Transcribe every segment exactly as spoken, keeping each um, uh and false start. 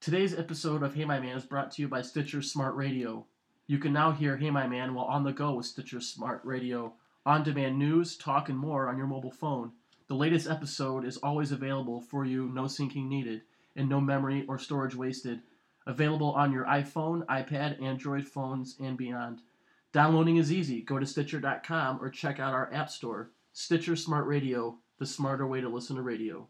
Today's episode of Hey My Man is brought to you by Stitcher Smart Radio. You can now hear Hey My Man while on the go with Stitcher Smart Radio. On-demand news, talk, and more on your mobile phone. The latest episode is always available for you, no syncing needed, and no memory or storage wasted. Available on your iPhone, iPad, Android phones, and beyond. Downloading is easy. Go to Stitcher dot com or check out our app store. Stitcher Smart Radio, the smarter way to listen to radio.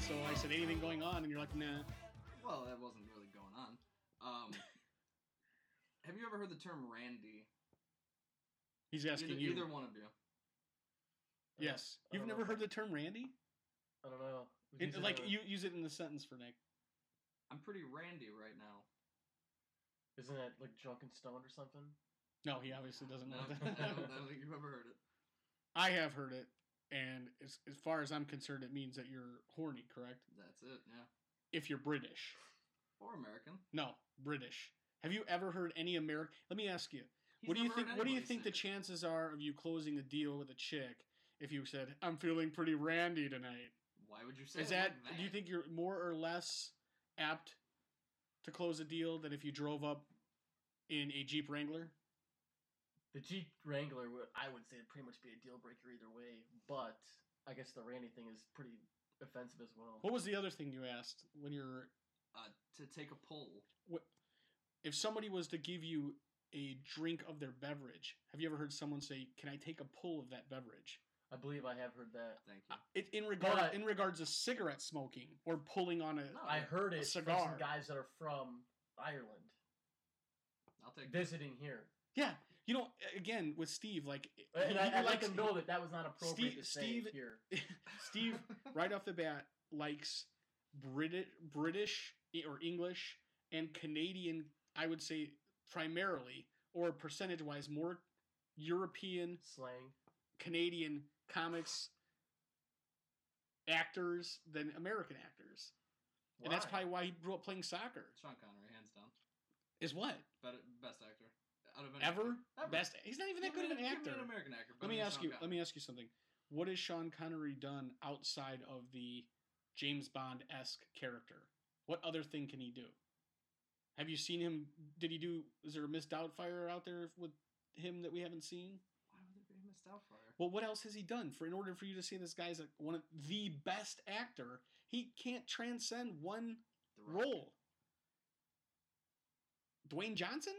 So I said, anything going on? And you're like, nah. Well, that wasn't really going on. Um, have you ever heard the term Randy? He's asking either, you. Either one of you. Yes. I You've never know. heard the term Randy? I don't know. It, like, a... you use it in the sentence for Nick. I'm pretty Randy right now. Isn't that like junk and stone or something? No, he obviously doesn't know that. I don't, I don't think you've ever heard it. I have heard it. And as, as far as I'm concerned, it means that you're horny, correct? That's it, yeah. If you're British. Or American. No, British. Have you ever heard any American... Let me ask you. He's what do you think What do you think the chances are of you closing a deal with a chick if you said, I'm feeling pretty randy tonight? Why would you say Is that? Like that? Do you think you're more or less apt to close a deal than if you drove up in a Jeep Wrangler? The Jeep Wrangler, would, I would say, would pretty much be a deal breaker either way, but I guess the Randy thing is pretty offensive as well. What was the other thing you asked when you were... Uh, to take a poll. What, if somebody was to give you a drink of their beverage, have you ever heard someone say, can I take a pull of that beverage? I believe I have heard that. Thank you. Uh, it, in, regard, but, in regards to cigarette smoking or pulling on a cigar. No, I heard it cigar. from some guys that are from Ireland. I'll take Visiting that. here. Yeah. you know, again with Steve, like, and I, you I like him know that that was not appropriate Steve, to say Steve, here. Steve, right off the bat, likes British, British or English and Canadian. I would say primarily or percentage-wise more European slang, Canadian comics actors than American actors. Why? And that's probably why he grew up playing soccer. Sean Connery, hands down. Is what? Better, best actor. Out of any Ever? Ever? Best. He's not even that good of an actor. An American actor. Let me ask you, let me ask you something. What has Sean Connery done outside of the James Bond-esque character? What other thing can he do? Have you seen him? Did he do, is there a Miss Doubtfire out there with him that we haven't seen? Why would there be a Miss Doubtfire? Well, what else has he done? For in order for you to say this guy's like one of the best actor, he can't transcend one role. Dwayne Johnson?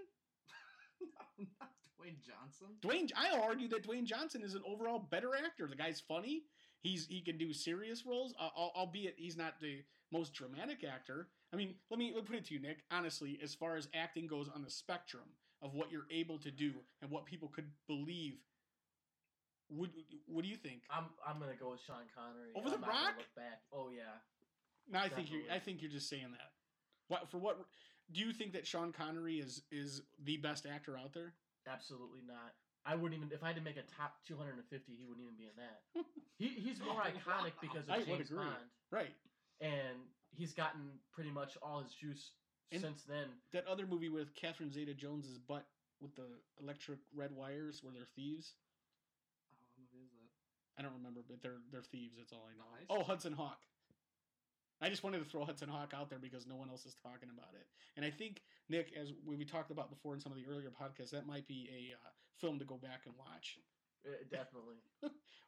No, not Dwayne Johnson. Dwayne, I argue that Dwayne Johnson is an overall better actor. The guy's funny. He's he can do serious roles, uh, albeit he's not the most dramatic actor. I mean, let me, let me put it to you, Nick. Honestly, as far as acting goes on the spectrum of what you're able to do and what people could believe, would what do you think? I'm I'm gonna go with Sean Connery. Over the Rock? Look back. Oh yeah. No, I Definitely. think you I think you're just saying that. What, for what do you think that Sean Connery is is the best actor out there? Absolutely not. I wouldn't even if I had to make a top two hundred fifty, he wouldn't even be in that. he he's more iconic because of I James Bond, right? And he's gotten pretty much all his juice and since then. That other movie with Catherine Zeta Jones's butt with the electric red wires, where they're thieves. Oh, what movie is that? I don't remember, but they're they're thieves. That's all I know. Nice. Oh, Hudson Hawk. I just wanted to throw Hudson Hawk out there because no one else is talking about it. And I think, Nick, as we talked about before in some of the earlier podcasts, that might be a uh, film to go back and watch. Uh, definitely.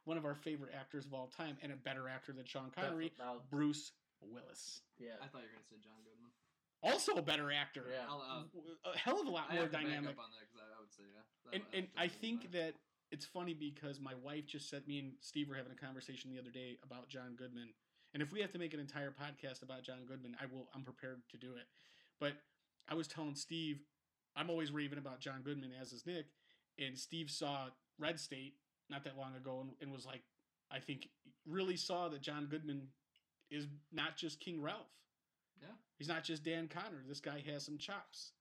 One of our favorite actors of all time, and a better actor than Sean Connery, Def- Bruce Willis. Yeah, I thought you were going to say John Goodman. Also a better actor. Yeah. Uh, a hell of a lot I more have to dynamic. Back up on that, 'cause I, I would say, yeah. That, and and I think fun. that it's funny because my wife just said, me and Steve were having a conversation the other day about John Goodman. And if we have to make an entire podcast about John Goodman, I will. I'm prepared to do it. But I was telling Steve, I'm always raving about John Goodman, as is Nick. And Steve saw Red State not that long ago and, and was like, I think really saw that John Goodman is not just King Ralph. Yeah. He's not just Dan Conner. This guy has some chops.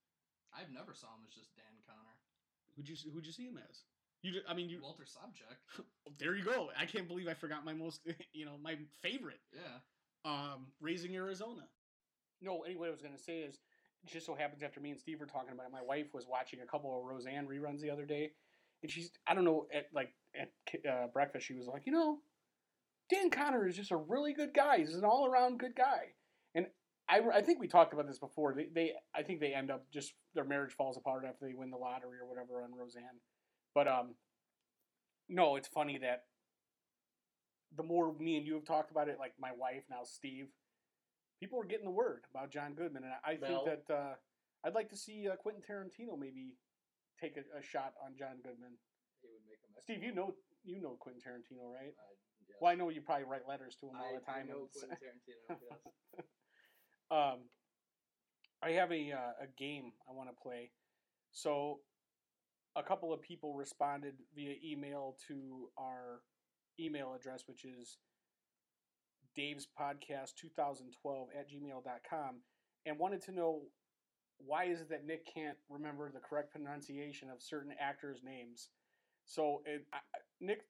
I've never saw him as just Dan Conner. Who'd you who'd you see him as? You, I mean, you, Walter Sobchak. There you go. I can't believe I forgot my most, you know, my favorite. Yeah. Um, Raising Arizona. No, anyway, what I was going to say is, it just so happens after me and Steve were talking about it, my wife was watching a couple of Roseanne reruns the other day, and she's, I don't know, at like at uh, breakfast, she was like, you know, Dan Conner is just a really good guy. He's an all-around good guy. And I, I think we talked about this before. They, they, I think they end up just, their marriage falls apart after they win the lottery or whatever on Roseanne. But, um, no, it's funny that the more me and you have talked about it, like my wife, now Steve, people are getting the word about John Goodman. And I Bell. think that uh, I'd like to see uh, Quentin Tarantino maybe take a, a shot on John Goodman. It would make him Steve, you know you know Quentin Tarantino, right? Uh, yeah. Well, I know you probably write letters to him I, all the time. I know Quentin Tarantino, yes. um, I have a, uh, a game I want to play. So... a couple of people responded via email to our email address, which is dave's podcast twenty twelve at gmail dot com, and wanted to know why is it that Nick can't remember the correct pronunciation of certain actors' names. So, it, I, Nick,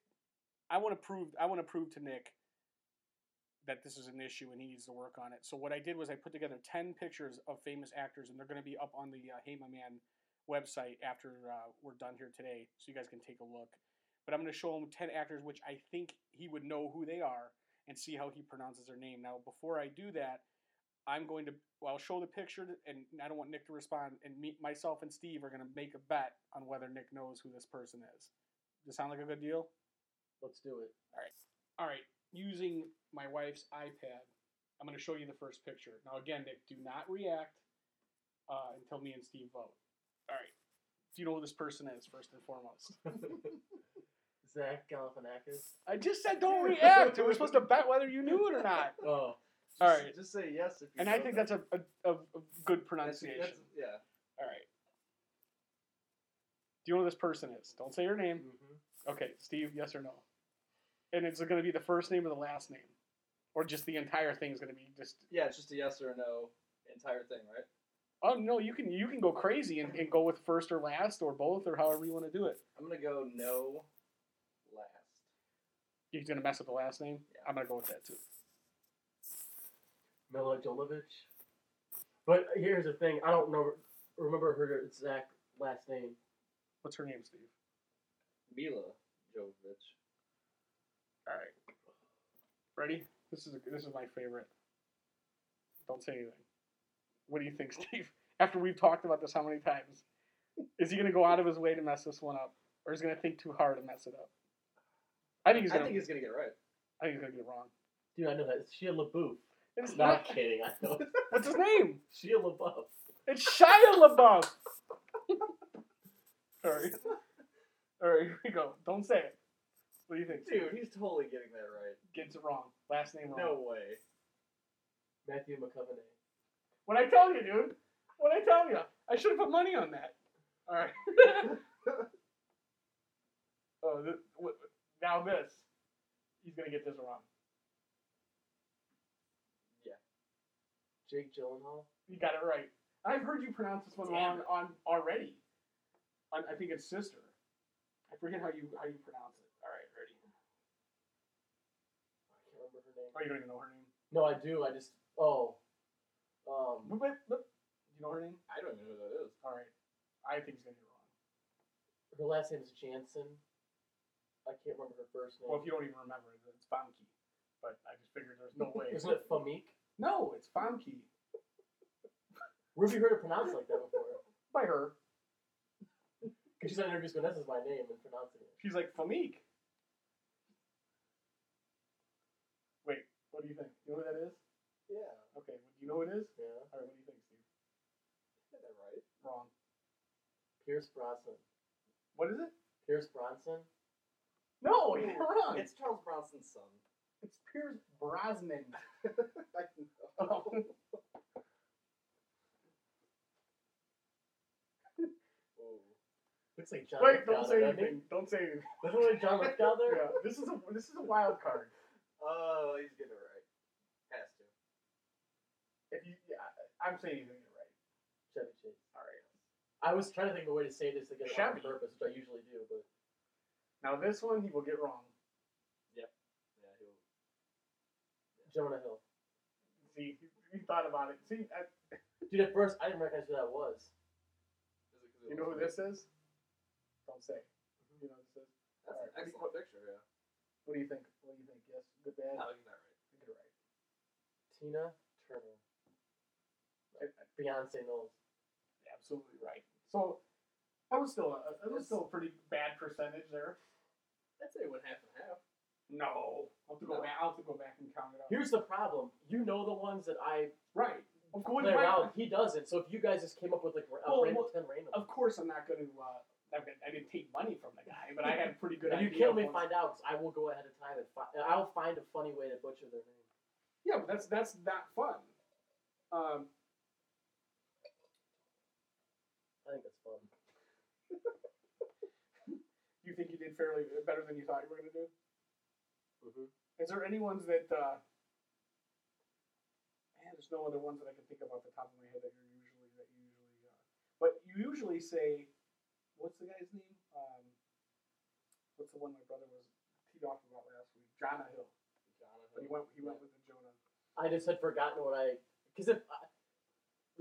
I want to prove I want to prove to Nick that this is an issue and he needs to work on it. So what I did was I put together ten pictures of famous actors, and they're going to be up on the uh, Hey My Man website after uh, we're done here today, so you guys can take a look. But I'm going to show him ten actors which I think he would know who they are and see how he pronounces their name. Now, before I do that, I'm going to well, I'll show the picture, and I don't want Nick to respond, and me, myself and Steve are going to make a bet on whether Nick knows who this person is. Does that sound like a good deal? Let's do it. All right. All right. Using my wife's iPad, I'm going to show you the first picture. Now, again, Nick, do not react uh, until me and Steve vote. All right. Do you know who this person is, first and foremost? Zach Galifianakis. I just said don't react. We're supposed to bet whether you knew it or not. Oh. All right. Just say yes if you And I think that. that's a, a, a good pronunciation. That's, that's, yeah. All right. Do you know who this person is? Don't say your name. Mm-hmm. Okay, Steve, yes or no? And it's going to be the first name or the last name. Or just the entire thing is going to be just... Yeah, it's just a yes or no entire thing, right? Oh, no, you can you can go crazy and, and go with first or last or both or however you want to do it. I'm going to go no last. You're going to mess up the last name? Yeah. I'm going to go with that, too. Mila Jovovich. But here's the thing. I don't know remember her exact last name. What's her name, Steve? Mila Jovovich. All right. Ready? This is a, this is my favorite. Don't say anything. What do you think, Steve? After we've talked about this how many times? Is he going to go out of his way to mess this one up? Or is he going to think too hard and mess it up? I think he's going to get it right. I think he's going to get it wrong. Dude, I know that. It's Shia LaBeouf. It's not, not kidding. I know. What's his name? Shia LaBeouf. It's Shia LaBeouf. Sorry. All right, here we go. Don't say it. What do you think, Steve? Dude, he's totally getting that right. Gets it wrong. Last name wrong. No way. Matthew McConaughey. What I tell you, dude. What I tell you. I should have put money on that. All right. oh, this, what, now this. He's going to get this wrong. Yeah. Jake Gyllenhaal? You got it right. I've heard you pronounce this one wrong on already. On, I think it's sister. I forget how you how you pronounce it. All right, ready? I can't remember her name. Oh, you don't even know her name? No, I do. I just oh. Um. Do you know her name? I don't know who that is. All right. I think it's gonna be wrong. Her last name is Janssen. I can't remember her first name. Well, if you don't even remember it, it's Famke. But I just figured there's no way. Isn't it Famke? No, it's Famke. Where have you heard it pronounced like that before? By her. Because she's on interviews going, this is my name, and pronouncing it. She's like, Famke. Wait, what do you think? You know who that is? Yeah. Okay, do you know who it is? Yeah. All right, what do you think, Steve? Is that right? Wrong. Pierce Bronson. What is it? Pierce Bronson? No, you're wrong. It's Charles Bronson's son. It's Pierce Brosnan. I can oh. Looks like John Wait, don't say anything. Don't say anything. Doesn't like John McDowell there? Yeah. This is a this is a wild card. Oh, he's getting it right. Has to. If you yeah, I'm saying he's getting it right. Chevy Chase. Alright. I was trying to think of a way to say this to get it on purpose, which I usually do, but now this one he will get wrong. Yep. Yeah, he will. Jonah Hill. See, you thought about it. See I... Dude, at first I didn't recognize who that was. You know who this is? Don't say. Mm-hmm. You know what this is? That's right. An excellent picture, yeah. What do you think? What do you think? Yes? Good, bad? No, you got it right. You got it right. Tina Turner. Right. Beyonce Knowles. Absolutely right. So, I was still a, I was still a pretty bad percentage there. I'd say it went half and half. No. I'll have to go, no. back, I'll have to go back and count it out. Here's the problem. You know the ones that I... Right. Of course, play right. around. He doesn't. So, if you guys just came up with like a well, random well, ten random. Of course, I'm not going to... Uh, I didn't take money from the guy, but I had a pretty good idea. You can't really find out, because I will go ahead of time and fi- I'll find a funny way to butcher their name. Yeah, but that's that's not fun. Um, I think that's fun. You think you did fairly better than you thought you were going to do? Mm-hmm. Is there any ones that... Uh, man, there's no other ones that I can think of off the top of my head that you're usually... That you usually uh, but you usually say... What's the guy's name? Um, what's the one my brother was teed off about last week? Jonah Hill. Jonah Hill. But he went. He went with the Jonah. I just had forgotten what I. Because if I,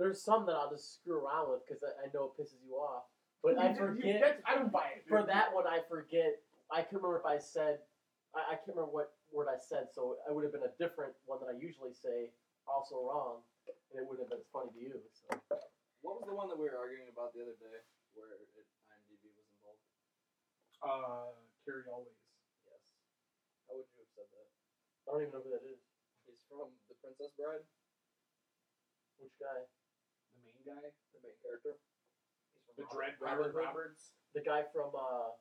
there's some that I'll just screw around with because I, I know it pisses you off, but you, I forget. You, I don't buy it dude. For that one. I forget. I can't remember if I said. I, I can't remember what word I said, so it would have been a different one that I usually say. Also wrong, and it would have been funny to you. So. What was the one that we were arguing about the other day? Where it, I M D B was involved. Uh, Carrie Elwes. Yes. How would you have said that? I don't even know who that is. He's from The Princess Bride. Which guy? The main guy. The main character. He's from the Dread Robert Roberts. The guy from uh,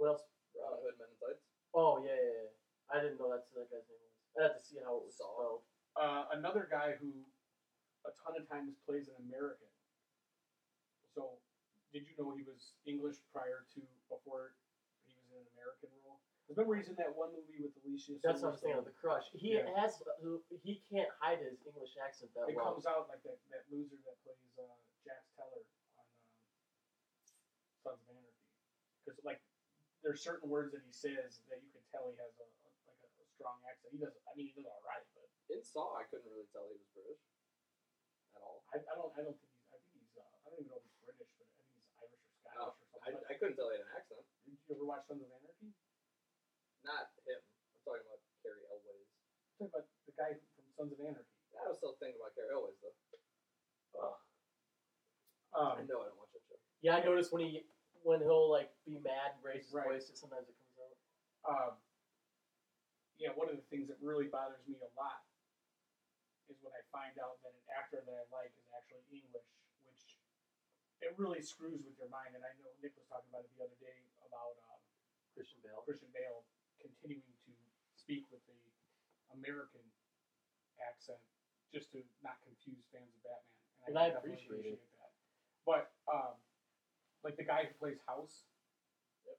what else? Uh, Hood Men in Tights. Oh yeah, yeah, yeah. I didn't know that's who that guy's name was. I had to see how it was spelled. Uh, another guy who a ton of times plays an American. So. did you know he was English prior to, before he was in an American role? Remember he's in that one movie with Alicia Silverstone. That's what I'm saying, with The Crush. He yeah. has, he can't hide his English accent that it well. It comes out like that, that loser that plays uh, Jax Teller on um, Sons of Anarchy. Because like, there's certain words that he says that you can tell he has a, a like a, a strong accent. He does, I mean, he does all right, but in Saw, I couldn't really tell he was British at all. I, I don't, I don't think he's, I think he's, uh, I don't even know if he's British, but I think he's Irish or Scottish no, or something. I, like I couldn't tell he had an accent. Did you ever watch Sons of Anarchy? Not him. I'm talking about Carrie Elwes. I'm talking about the guy from Sons of Anarchy. I was still thinking about Carrie Elwes though. Uh, um, I know I don't watch that show. Yeah, I noticed when he when he'll like be mad and raise his right. voice, sometimes it comes out. Um, yeah, one of the things that really bothers me a lot is when I find out that an actor that I like is actually English, which it really screws with your mind. And I know Nick was talking about it the other day about um, Christian Bale. Christian Bale. Continuing to speak with the American accent just to not confuse fans of Batman. And, and I, I appreciate, appreciate it. that. But, um, like, the guy who plays House, yep.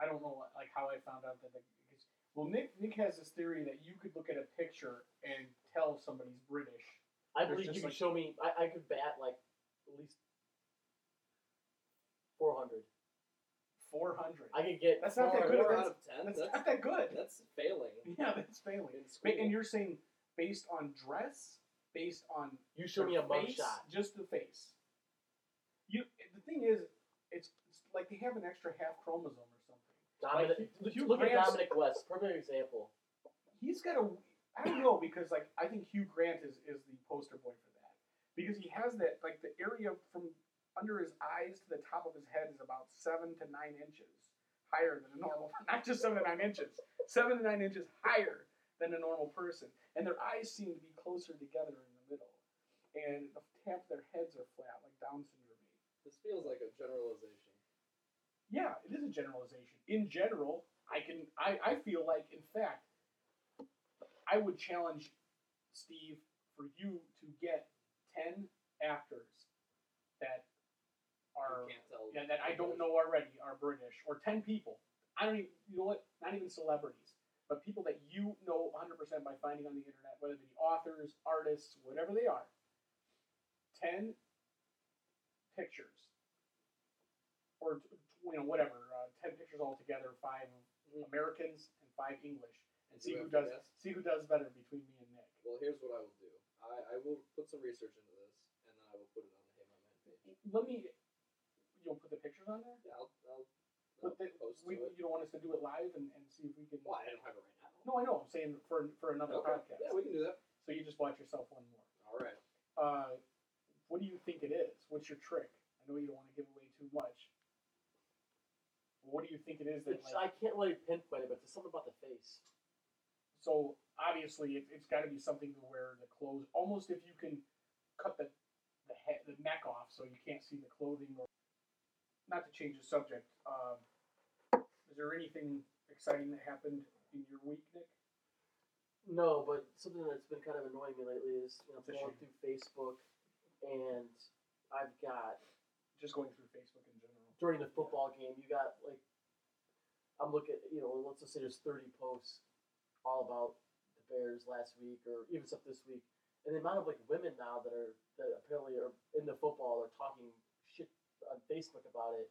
I don't know, like, how I found out that, the, because, well, Nick Nick has this theory that you could look at a picture and tell somebody's British. I believe you like, could show me, I, I could bat, like, at least four hundred. four hundred. I could get that's not that good. That's, out of ten. That's, that's not that good. That's failing. Yeah, that's failing. And you're saying based on dress, based on you show me a mugshot, just the face. You the thing is, it's, it's like they have an extra half chromosome or something. Dominic, like, Hugh, Hugh look Grant's, at Dominic West, perfect example. He's got a I don't know because like I think Hugh Grant is, is the poster boy for that because he has that like the area from. Under his eyes to the top of his head is about seven to nine inches higher than a normal, not just seven to nine inches, seven to nine inches higher than a normal person. And their eyes seem to be closer together in the middle. And the half their heads are flat, like Down syndrome. This feels like a generalization. Yeah, it is a generalization. In general, I can, I, I feel like, in fact, I would challenge Steve for you to get ten actors that are yeah, that I don't know already are British, or ten people. I don't even, you know what, not even celebrities, but people that you know one hundred percent by finding on the internet, whether they be authors, artists, whatever they are. ten pictures, or you know whatever, uh, ten pictures altogether, five Americans and five English, and see who does see who does better between me and Nick. Well, here's what I will do. I, I will put some research into this, and then I will put it on the Hey My Man page. Let me. You'll put the pictures on there? Yeah, I'll, I'll, I'll the, post we, it. You don't want us to do it live and, and see if we can... Well, I don't have it right now. No, I know. I'm saying for for another okay. podcast. Yeah, we can do that. So you just watch yourself one more. All right. Uh, what do you think it is? What's your trick? I know you don't want to give away too much. What do you think it is that... Like, I can't really pinpoint it, but there's something about the face. So, obviously, it, it's got to be something to wear the clothes. Almost if you can cut the the, head, the neck off so you can't see the clothing or... Not to change the subject, um, is there anything exciting that happened in your week, Nick? No, but something that's been kind of annoying me lately is you know going through Facebook, and I've got just going through Facebook in general during the football yeah. game. You got like I'm looking, you know, let's just say there's thirty posts all about the Bears last week or even stuff this week, and the amount of like women now that are that apparently are into football are talking shit on Facebook about it.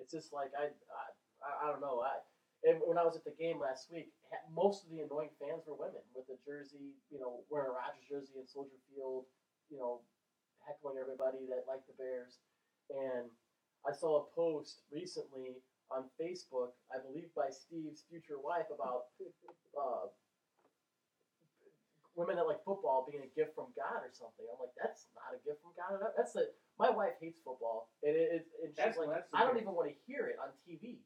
It's just like I, I, I don't know. I and when I was at the game last week, most of the annoying fans were women with a jersey, you know, wearing a Rodgers jersey in Soldier Field, you know, heckling everybody that liked the Bears. And I saw a post recently on Facebook, I believe by Steve's future wife, about uh, women that like football being a gift from God or something. I'm like, that's not a gift from God. That's a My wife hates football, and it, it, it's just like, I don't even want to hear it on T V.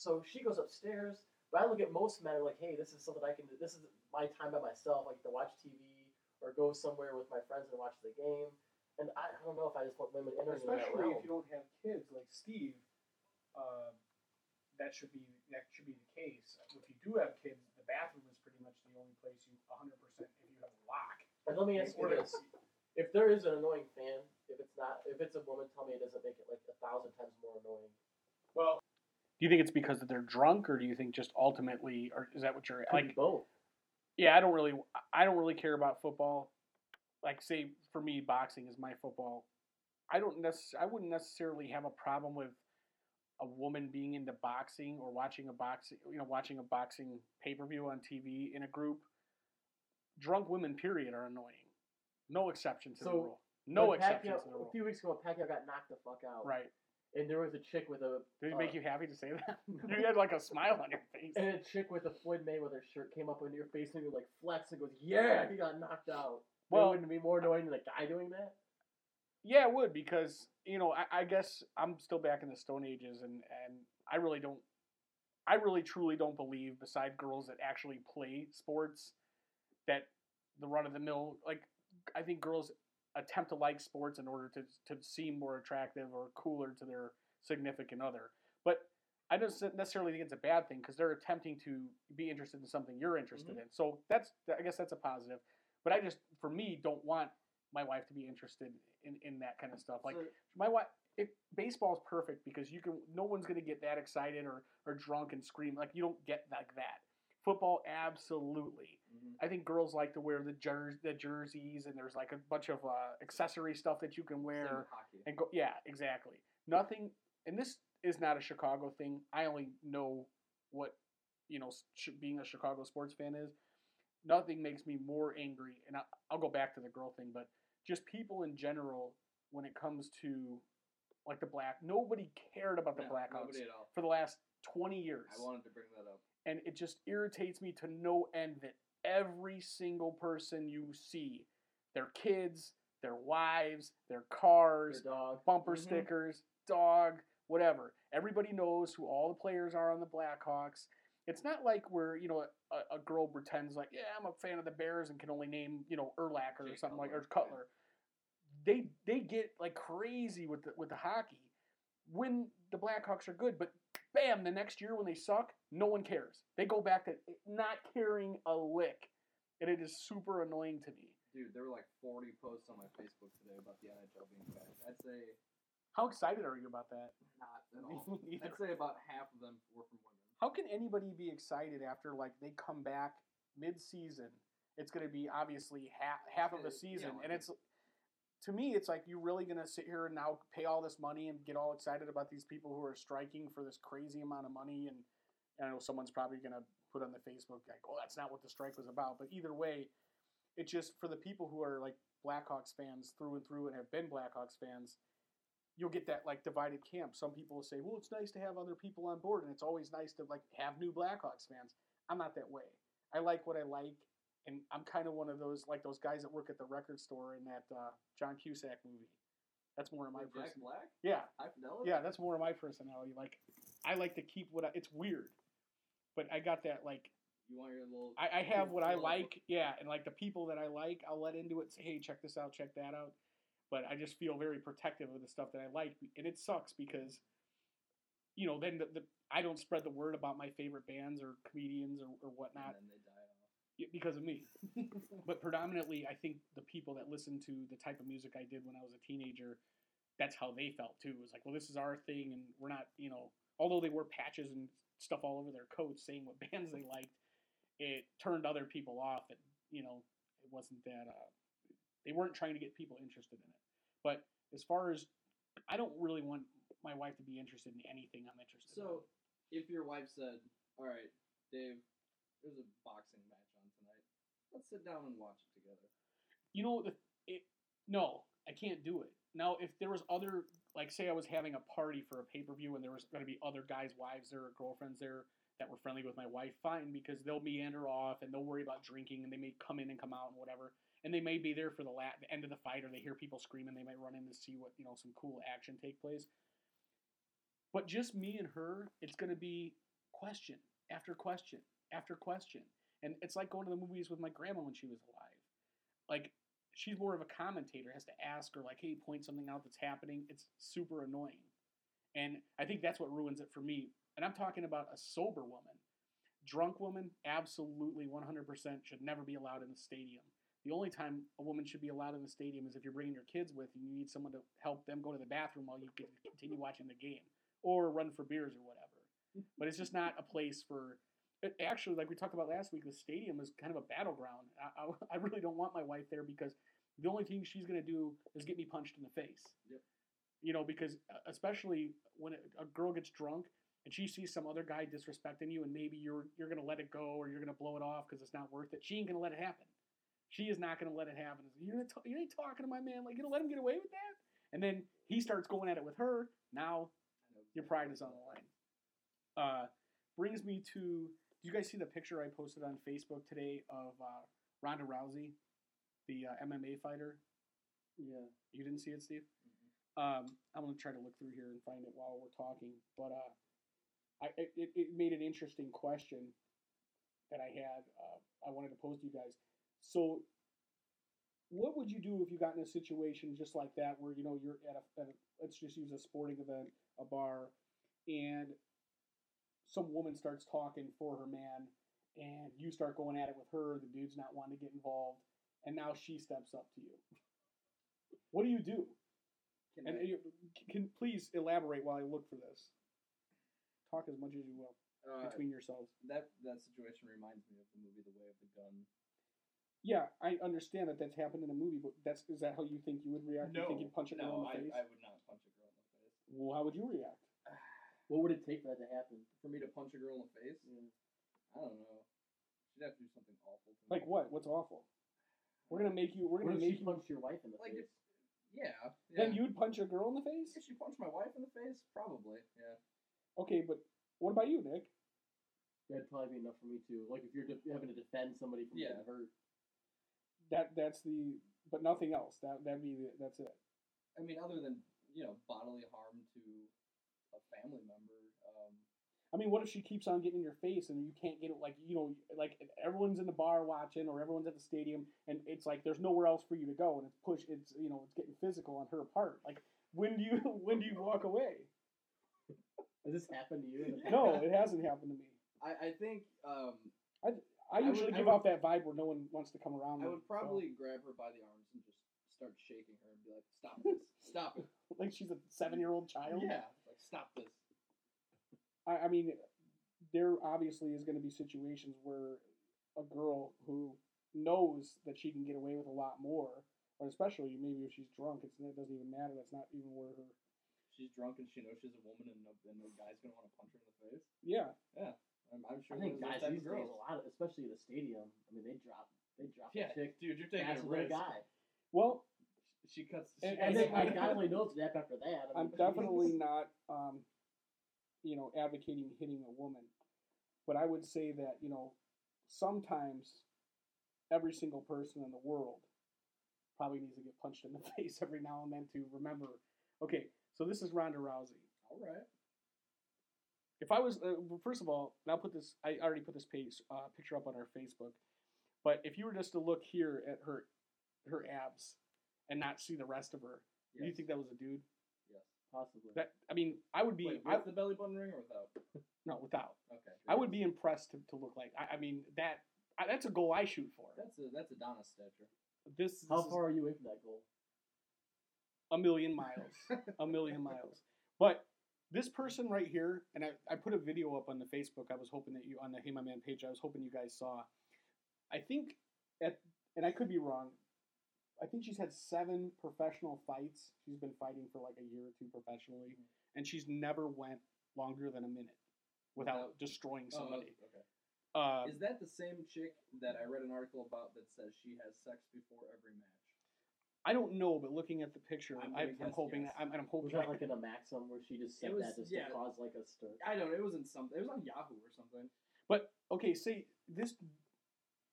So she goes upstairs, but I look at most men, like, hey, this is something I can do. This is my time by myself. I get to watch T V or go somewhere with my friends and watch the game. And I, I don't know if I just want women entering that realm. Especially if you don't have kids like Steve, uh, that should be that should be the case. If you do have kids, the bathroom is pretty much the only place you one hundred percent if you have a lock. And let me ask you this. If there is an annoying fan, if if it's not, if it's a woman, tell me it doesn't make it like a thousand times more annoying. Well, do you think it's because that they're drunk, or do you think just ultimately, or is that what you're like? Both. Yeah, I don't really, I don't really care about football. Like, say for me, boxing is my football. I don't necess- I wouldn't necessarily have a problem with a woman being into boxing or watching a boxing, you know, watching a boxing pay-per-view on T V in a group. Drunk women, period, are annoying. No exception to so the rule. No exception to the rule. A few weeks ago, Pacquiao got knocked the fuck out. Right. And there was a chick with a... Did it uh, make you happy to say that? You had like a smile on your face. And a chick with a Floyd Mayweather shirt came up into your face and you like flex and goes, yeah, he got knocked out. Well, it wouldn't be more annoying than a guy doing that? Yeah, it would, because, you know, I, I guess I'm still back in the Stone Ages, and, and I really don't... I really truly don't believe, besides girls that actually play sports, that the run-of-the-mill... like. I think girls attempt to like sports in order to to seem more attractive or cooler to their significant other. But I don't necessarily think it's a bad thing because they're attempting to be interested in something you're interested mm-hmm. in. So that's, I guess that's a positive. But I just, for me, don't want my wife to be interested in, in that kind of stuff. Like my wife, it, baseball is perfect because you can, no one's going to get that excited or, or drunk and scream. Like you don't get like that. Football, absolutely. Mm-hmm. I think girls like to wear the jer- the jerseys, and there's like a bunch of uh, accessory stuff that you can wear. Hockey. And go- yeah, exactly. Nothing, and this is not a Chicago thing. I only know what you know sh- being a Chicago sports fan is. Nothing makes me more angry, and I- I'll go back to the girl thing, but just people in general when it comes to like the black. Nobody cared about the no, Blackhawks for the last twenty years. I wanted to bring that up. And it just irritates me to no end that every single person you see, their kids, their wives, their cars, their dog. bumper mm-hmm. stickers, dog, whatever. Everybody knows who all the players are on the Blackhawks. It's not like where, you know, a, a girl pretends like, yeah, I'm a fan of the Bears and can only name, you know, Urlacher or Jay something Cutler. like or Cutler. They they get like crazy with the, with the hockey when the Blackhawks are good, but bam, the next year when they suck, no one cares. They go back to not caring a lick. And it is super annoying to me. Dude, there were like forty posts on my Facebook today about the N H L being back. I'd say... How excited are you about that? Not at all. I'd say about half of them were from women. How can anybody be excited after like they come back mid-season? It's going to be obviously half, half of the season. Yeah, like, and it's... To me, it's like you're really going to sit here and now pay all this money and get all excited about these people who are striking for this crazy amount of money. And, and I know someone's probably going to put on the Facebook like, oh, that's not what the strike was about. But either way, it's just for the people who are like Blackhawks fans through and through and have been Blackhawks fans, you'll get that like divided camp. Some people will say, well, it's nice to have other people on board and it's always nice to like have new Blackhawks fans. I'm not that way. I like what I like. And I'm kind of one of those, like those guys that work at the record store in that uh, John Cusack movie. That's more of my personality. Jack Black? Yeah. I've known Yeah, that's more of my personality. Like, I like to keep what I... It's weird. But I got that, like... You want your little... I, I have what I like, yeah. And, like, the people that I like, I'll let into it. Say, hey, check this out, check that out. But I just feel very protective of the stuff that I like. And it sucks because, you know, then the, the I don't spread the word about my favorite bands or comedians or, or whatnot. And then they die off. Because of me. But predominantly, I think the people that listen to the type of music I did when I was a teenager, that's how they felt, too. It was like, well, this is our thing, and we're not, you know... Although they wore patches and stuff all over their coats saying what bands they liked, it turned other people off. And, you know, it wasn't that... Uh, they weren't trying to get people interested in it. But as far as... I don't really want my wife to be interested in anything I'm interested in. So, if your wife said, all right, Dave... There's a boxing match on tonight. Let's sit down and watch it together. You know, the, it, no, I can't do it. Now, if there was other, like say I was having a party for a pay-per-view and there was going to be other guys' wives there or girlfriends there that were friendly with my wife, fine, because they'll meander off and they'll worry about drinking and they may come in and come out and whatever. And they may be there for the, la- the end of the fight or they hear people screaming. They might run in to see what, you know, some cool action take place. But just me and her, it's going to be question after question. After question. And it's like going to the movies with my grandma when she was alive. Like, she's more of a commentator, has to ask her, like, hey, point something out that's happening. It's super annoying. And I think that's what ruins it for me. And I'm talking about a sober woman. Drunk woman, absolutely one hundred percent should never be allowed in the stadium. The only time a woman should be allowed in the stadium is if you're bringing your kids with and you need someone to help them go to the bathroom while you can continue watching the game or run for beers or whatever. But it's just not a place for – actually, like we talked about last week, the stadium is kind of a battleground. I, I, I really don't want my wife there because the only thing she's going to do is get me punched in the face. Yep. You know, because especially when a girl gets drunk and she sees some other guy disrespecting you and maybe you're you're going to let it go or you're going to blow it off because it's not worth it, she ain't going to let it happen. She is not going to let it happen. You're not, you ain't talking to my man. Like, you're going to let him get away with that? And then he starts going at it with her. Now your pride is on the line. Uh, brings me to, did you guys see the picture I posted on Facebook today of uh, Ronda Rousey, the uh, M M A fighter? Yeah. You didn't see it, Steve? Mm-hmm. Um, I'm going to try to look through here and find it while we're talking. But uh, I, it, it made an interesting question that I had. Uh, I wanted to pose to you guys. So, what would you do if you got in a situation just like that where, you know, you're at a, at a, let's just use a sporting event, a bar, and some woman starts talking for her man, and you start going at it with her, the dude's not wanting to get involved, and now she steps up to you. What do you do? Can and I, you, can please elaborate while I look for this. Talk as much as you will uh, between yourselves. That, that situation reminds me of the movie The Way of the Gun. Yeah, I understand that that's happened in a movie, but that's is that how you think you would react? No, you think you'd punch a girl no, in the face? No, I, I would not punch a girl in the face. Well, how would you react? What would it take for that to happen? For me to punch a girl in the face? Yeah. I don't know. She'd have to do something awful. To like me. What? What's awful? We're gonna make you. We're gonna what make if she you punch your wife in the like face. If, yeah, yeah. Then you'd punch a girl in the face? If she punched my wife in the face, probably. Yeah. Okay, but what about you, Nick? That'd probably be enough for me too. Like if you're de- having to defend somebody from yeah. getting hurt. That that's the but nothing else. That that'd be the, that's it. I mean, other than you know bodily harm to a family member. Um, I mean, what if she keeps on getting in your face and you can't get it? Like you know, like everyone's in the bar watching, or everyone's at the stadium, and it's like there's nowhere else for you to go, and it's push. It's you know, it's getting physical on her part. Like when do you when do you walk away? Has this happened to you? No, it hasn't happened to me. I I think um, I. I usually I would, give I would, off that vibe where no one wants to come around. I would with, probably so. grab her by the arms and just start shaking her and be like, stop this. Stop it. Like she's a seven-year-old child? Yeah. Like, stop this. I, I mean, there obviously is going to be situations where a girl who knows that she can get away with a lot more, or especially maybe if she's drunk, it's, it doesn't even matter. That's not even where her... She's drunk and she knows she's a woman and no, and no guy's going to want to punch her in the face? Yeah. Yeah. I'm, I'm sure I think guys these days, a lot of, especially at the stadium, I mean, they drop, they drop yeah, the chick. Dude, you're taking a risk. Guy. Well, she cuts. She and, and then I God only knows that after that. I mean, I'm definitely not, um, you know, advocating hitting a woman, but I would say that you know, sometimes every single person in the world probably needs to get punched in the face every now and then to remember. Okay, so this is Ronda Rousey. All right. If I was, uh, first of all, and I'll put this, I already put this page, uh, picture up on our Facebook, but if you were just to look here at her her abs and not see the rest of her, yes. Do you think that was a dude? Yes, possibly. That, I mean, I would be... Wait, with I, the belly button ring or without? No, without. Okay. I would be impressed to, to look like, I, I mean, that I, that's a goal I shoot for. That's a that's Adonis stature. This, How this far is, are you away from that goal? A million miles. a million miles. But... This person right here, and I, I put a video up on the Facebook. I was hoping that you, on the Hey My Man page, I was hoping you guys saw. I think, at, and I could be wrong, I think she's had seven professional fights. She's been fighting for like a year or two professionally, mm-hmm. and she's never went longer than a minute without that, destroying somebody. Oh, okay. Uh, Is that the same chick that I read an article about that says she has sex before every match? I don't know, but looking at the picture, I'm, I'm, guess, I'm hoping. Yes. I'm, I'm hoping. Was that like in a Maxim where she just said was, that just yeah, to cause like a stir? I don't. It wasn't something. It was on Yahoo or something. But okay, say this.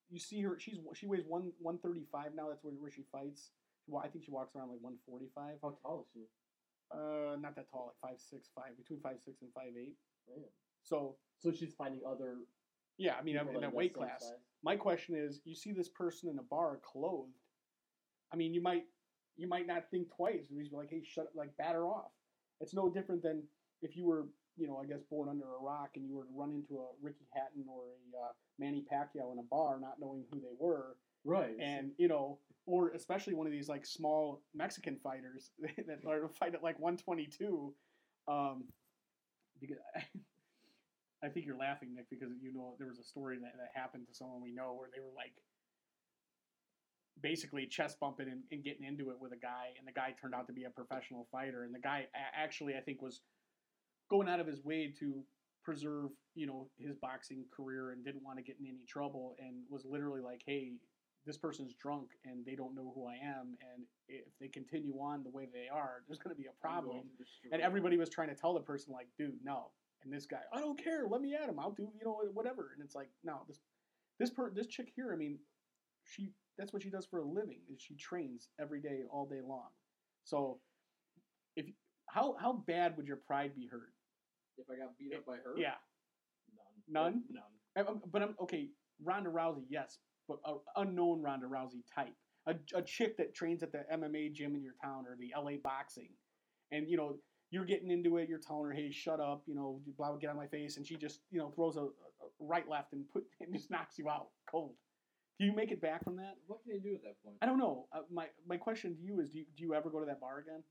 You see her. She's she weighs one one thirty five now. That's where where she fights. Well, I think she walks around like one forty five. How tall is she? Uh, not that tall. Like five six five between five six and five eight. Damn. So so she's finding other. Yeah, I mean, in that weight class. Size. My question is, you see this person in a bar clothed. I mean, you might you might not think twice. You're like, hey, shut up, like, batter off. It's no different than if you were you know, I guess born under a rock, and you were to run into a Ricky Hatton or a uh, Manny Pacquiao in a bar, not knowing who they were. Right. And, you know, or especially one of these, like, small Mexican fighters that are to fight at, like, one twenty-two. Um, because I, I think you're laughing, Nick, because, you know, there was a story that, that happened to someone we know where they were, like, basically chest bumping and, and getting into it with a guy, and the guy turned out to be a professional fighter. And the guy actually, I think, was going out of his way to preserve, you know, his boxing career and didn't want to get in any trouble, and was literally like, hey, this person's drunk and they don't know who I am, and if they continue on the way they are, there's going to be a problem. And everybody was trying to tell the person, like, dude, no. And this guy, I don't care, let me at him, I'll do, you know, whatever. And it's like, no, this this per, this chick here, I mean, she that's what she does for a living, is she trains every day, all day long. So if how how bad would your pride be hurt? If I got beat up by her? Yeah. None. None? None. But I'm, okay, Ronda Rousey, yes, but an unknown Ronda Rousey type. A, a chick that trains at the M M A gym in your town or the L A boxing. And, you know, you're getting into it, you're telling her, hey, shut up, you know, blah, get on my face. And she just, you know, throws a, a right, left, and put and just knocks you out cold. Do you make it back from that? What can you do at that point? I don't know. Uh, my my question to you is, do you, do you ever go to that bar again?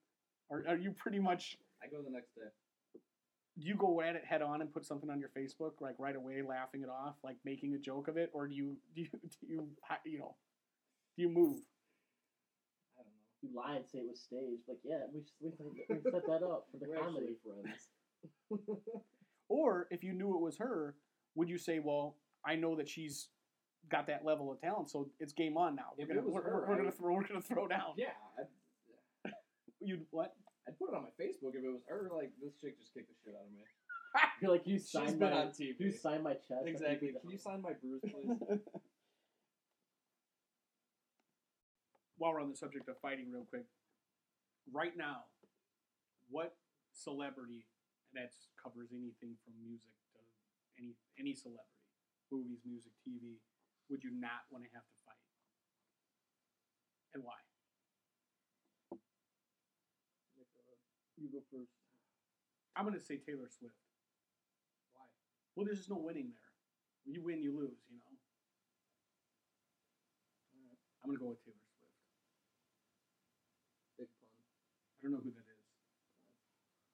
Or are you pretty much... I go the next day. Do you go at it head on and put something on your Facebook, like right away, laughing it off, like making a joke of it, or do you do you do you you know, do you move? I don't know. You lie and say it was staged, like yeah, we we, we set that up for the We're comedy friends. Or if you knew it was her, would you say, well, I know that she's got that level of talent, so it's game on now. We're if gonna it was we're, her, we're, we're I... gonna throw we're gonna throw down. Yeah. I'd, yeah. You'd what? I'd put it on my Facebook if it was her. Like, this chick just kicked the shit out of me. You're like, you signed She's my, been on T V. You sign my chest. Exactly. Can you sign my bruise, please? While we're on the subject of fighting, real quick, right now, what celebrity that covers anything from music to any any celebrity, movies, music, T V, would you not want to have to fight, and why? You go first. I'm going to say Taylor Swift. Why? Well, there's just no winning there. You win, you lose, you know. All right. I'm going to go with Taylor Swift. Big pun. I don't know who that is.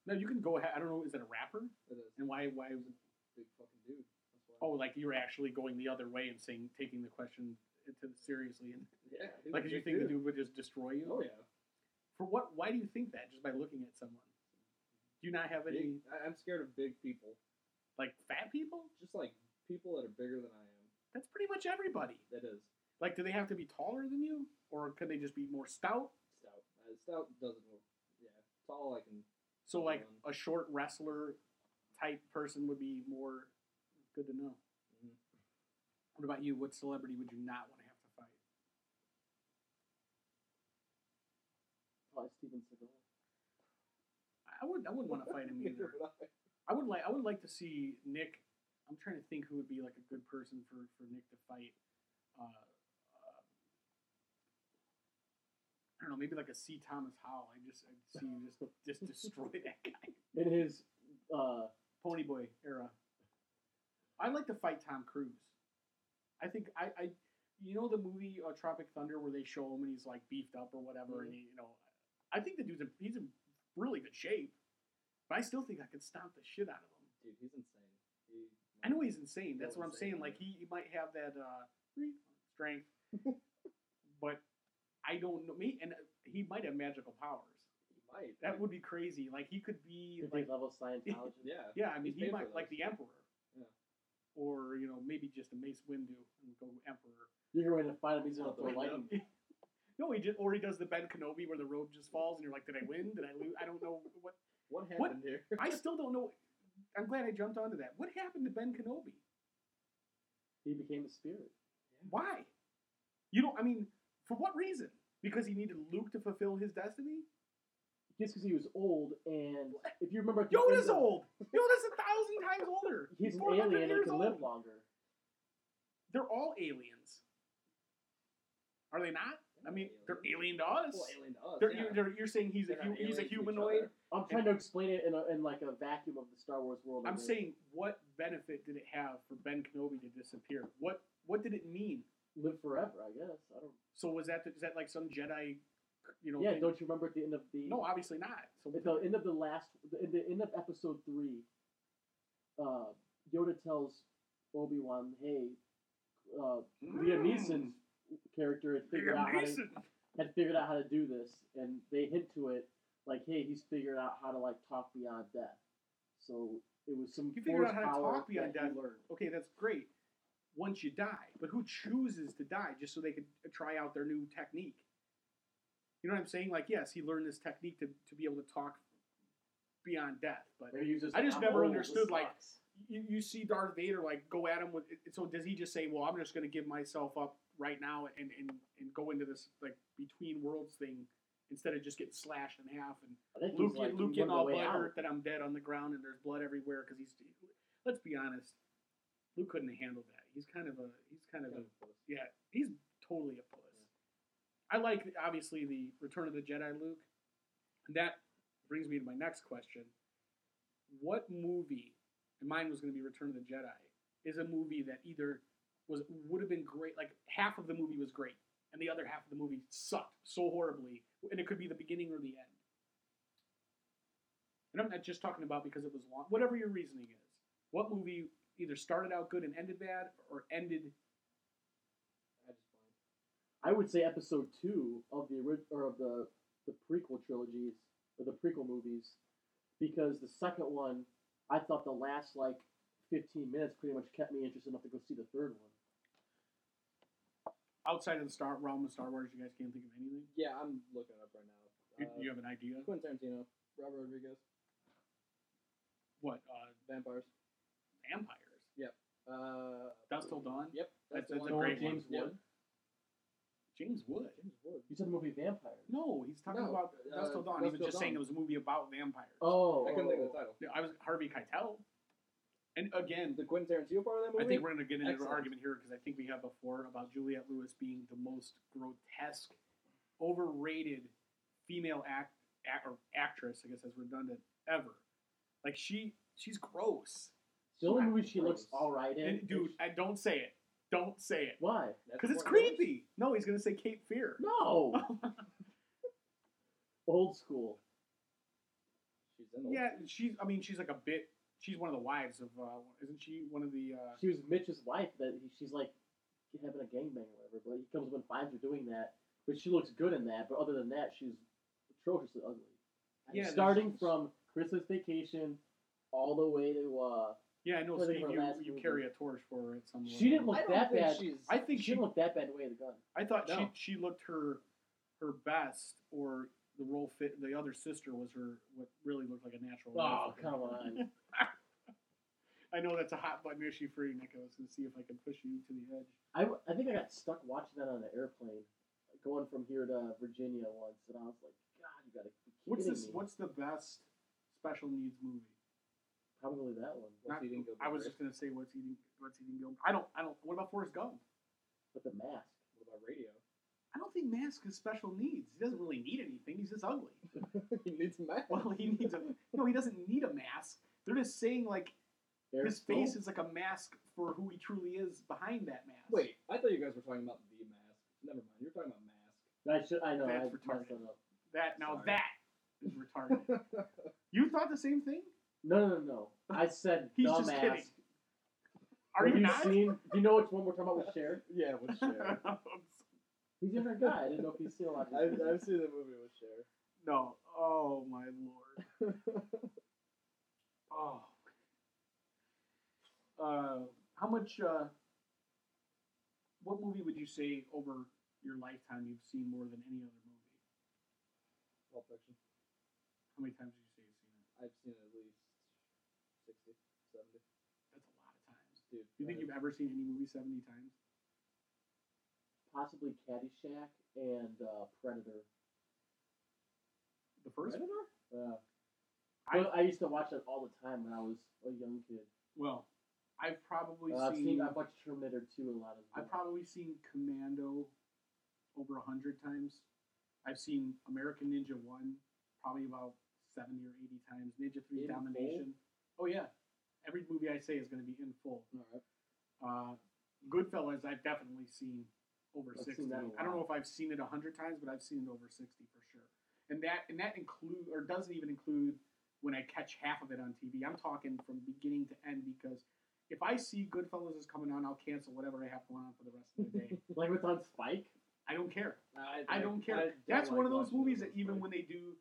No, you can go ahead. I don't know. Is that a rapper? It is. And why? Why was it? Big fucking dude. That's why. Oh, like you're actually going the other way and saying, taking the question to seriously. And yeah. Like, did you think dude. the dude would just destroy you? Oh, yeah. For what? Why do you think that? Just by looking at someone? Do you not have any? Big, I'm scared of big people. Like fat people? Just like people that are bigger than I am. That's pretty much everybody. That is. Like, do they have to be taller than you? Or can they just be more stout? Stout. Uh, stout doesn't work. Yeah. Tall I can. So like on. A short wrestler type person would be more good to know. Mm-hmm. What about you? What celebrity would you not want to have? Steven Seagal. I would. I wouldn't want to fight him either. I would like. I would like to see Nick. I'm trying to think who would be like a good person for, for Nick to fight. Uh, uh, I don't know. Maybe like a C. Thomas Howell. I just I see you just just destroy that guy in his uh, Pony Boy era. I'd like to fight Tom Cruise. I think I. I you know the movie uh, Tropic Thunder where they show him and he's like beefed up or whatever, mm-hmm. and he, you know. I think the dude's in, he's in really good shape, but I still think I could stomp the shit out of him. Dude, he's insane. He, no, I know he's insane. That's what I'm insane, saying. Like, he, he might have that uh, strength, but I don't know. Me, and he might have magical powers. He might. That like, would be crazy. Like, he could be... Could like be level Scientology. Yeah. Yeah, I mean, he's he might, like the Emperor. Yeah. Or, you know, maybe just a Mace Windu and go Emperor. You're going to find him. He's going to throw lightning. No, he just, or he does the Ben Kenobi where the robe just falls and you're like, did I win? Did I lose? I don't know what what happened there. I still don't know. I'm glad I jumped onto that. What happened to Ben Kenobi? He became a spirit. Yeah. Why? You don't. I mean, for what reason? Because he needed Luke to fulfill his destiny? Just because he was old, and what? If you remember, Yoda's old. Yoda's a thousand times older. He's, He's an alien and can old. Live longer. They're all aliens. Are they not? I mean, alien. They're alien to us. Well, alien to us. They're, yeah. you're, you're saying he's they're a he's a humanoid. I'm trying and, to explain it in a, in like a vacuum of the Star Wars world. I'm saying, what benefit did it have for Ben Kenobi to disappear? What what did it mean? Live forever, I guess. I don't. So was that the, is that like some Jedi? You know, yeah, thing? Don't you remember at the end of the? No, obviously not. So at the end of the last, at the end of episode three, uh, Yoda tells Obi-Wan, "Hey, uh, Liam Neeson's character had figured out how to, had figured out how to do this," and they hint to it, like, "Hey, he's figured out how to like talk beyond death." So it was some. You figured out how to talk beyond death. Okay, that's great. Once you die, but who chooses to die just so they could try out their new technique? You know what I'm saying? Like, yes, he learned this technique to, to be able to talk beyond death. But just I just never understood, like, you, you see Darth Vader, like, go at him with – so does he just say, well, I'm just going to give myself up right now and, and, and go into this, like, between worlds thing instead of just getting slashed in half and Luke, like, Luke getting all butthurt that I'm dead on the ground and there's blood everywhere because he's – let's be honest. Luke couldn't have handled that. He's kind of a – he's kind of yeah, a – yeah, he's totally a puss. Yeah. I like, obviously, the Return of the Jedi Luke. And that brings me to my next question. What movie, and mine was going to be Return of the Jedi, is a movie that either was would have been great, like half of the movie was great, and the other half of the movie sucked so horribly, and it could be the beginning or the end. And I'm not just talking about because it was long. Whatever your reasoning is. What movie either started out good and ended bad, or ended... I would say episode two of the orig- or of the, the prequel trilogies or the prequel movies, because the second one, I thought the last like fifteen minutes pretty much kept me interested enough to go see the third one. Outside of the star realm of Star Wars, you guys can't think of anything? Yeah, I'm looking it up right now. Uh, you, you have an idea? Quentin Tarantino, Robert Rodriguez. What? Uh, Vampires. Vampires. Yep. Uh, Dusk Till Dawn. Yep. That's, that's, that's a great James one. Wood. James Wood. James Wood. You said the movie Vampires. No, he's talking no, about uh, Dusk Till Dawn. He was just Dawn. saying it was a movie about vampires. Oh. I couldn't think of the title. I was Harvey Keitel. And again... The Quentin Tarantino part of that movie? I think we're going to get into Excellent. an argument here because I think we have before about Juliette Lewis being the most grotesque, overrated female act, act or actress, I guess that's redundant, ever. Like, she, she's gross. The only movie she gross. looks all right in. And, dude, I don't say it. Don't say it. Why? Because it's creepy. Works. No, he's going to say Cape Fear. No. Old school. She's in old yeah, school. she's. I mean, she's like a bit. She's one of the wives of. Uh, isn't she one of the? Uh, she was Mitch's wife. That he, she's like having a gangbang or whatever. But he comes up and finds her doing that. But she looks good in that. But other than that, she's atrociously ugly. Yeah. Starting from Christmas Vacation, all the way to. Uh, Yeah, I know, Steve, you, you carry a torch for her at some level. She didn't look that bad. I think she, she didn't look that bad the way of the gun. I thought no. she she looked her her best, or the role fit. The other sister was her what really looked like a natural. Oh, come on! I know that's a hot button issue for you, Nick. I was going to see if I could push you to the edge. I, I think I got stuck watching that on an airplane, going from here to Virginia once, and I was like, God, you got to be kidding What's this? Me. What's the best special needs movie? Probably that one. Not, eating I was just gonna say what's eating what's eating Gilbert. I don't I don't what about Forrest Gump? What the mask? What about Radio? I don't think Mask is special needs. He doesn't really need anything, he's just ugly. He needs a mask. Well he needs a no, he doesn't need a mask. They're just saying like There's his face cool. is like a mask for who he truly is behind that mask. Wait, I thought you guys were talking about The Mask. Never mind, you're talking about Mask. I should I know that's I retarded. Up. That now Sorry. that is retarded. You thought the same thing? No, no, no, no. I said He's the just mask. Kidding. Are Have you not? Seen, do you know which one we're talking about with Cher? Yeah, with Cher. He's a different guy. I didn't know if he's seen a lot of I've, I've seen the movie with Cher. No. Oh, my Lord. Oh. Uh, how much, uh, what movie would you say over your lifetime you've seen more than any other movie? Pulp Fiction. How many times did you say you've seen it? I've seen it at least sixty, seventy. That's a lot of times. Dude, do you think you've ever seen any movie seventy times? Possibly Caddyshack and uh, Predator. The first Predator? Yeah. I, well, I used to watch that all the time when I was a young kid. Well, I've probably uh, seen... I've seen... I've watched Terminator two a lot as well. I've probably seen Commando over one hundred times. I've seen American Ninja one probably about seventy or eighty times. Ninja three in Domination. Full? Oh, yeah. Every movie I say is going to be in full. All right. Uh, Goodfellas, I've definitely seen over I've sixty. Seen I don't know if I've seen it one hundred times, but I've seen it over sixty for sure. And that and that include or doesn't even include when I catch half of it on T V. I'm talking from beginning to end, because if I see Goodfellas is coming on, I'll cancel whatever I have going on for the rest of the day. Like what's on Spike? I don't care. Uh, I, I, I don't care. I don't That's like one of those movies that even Spike. When they do,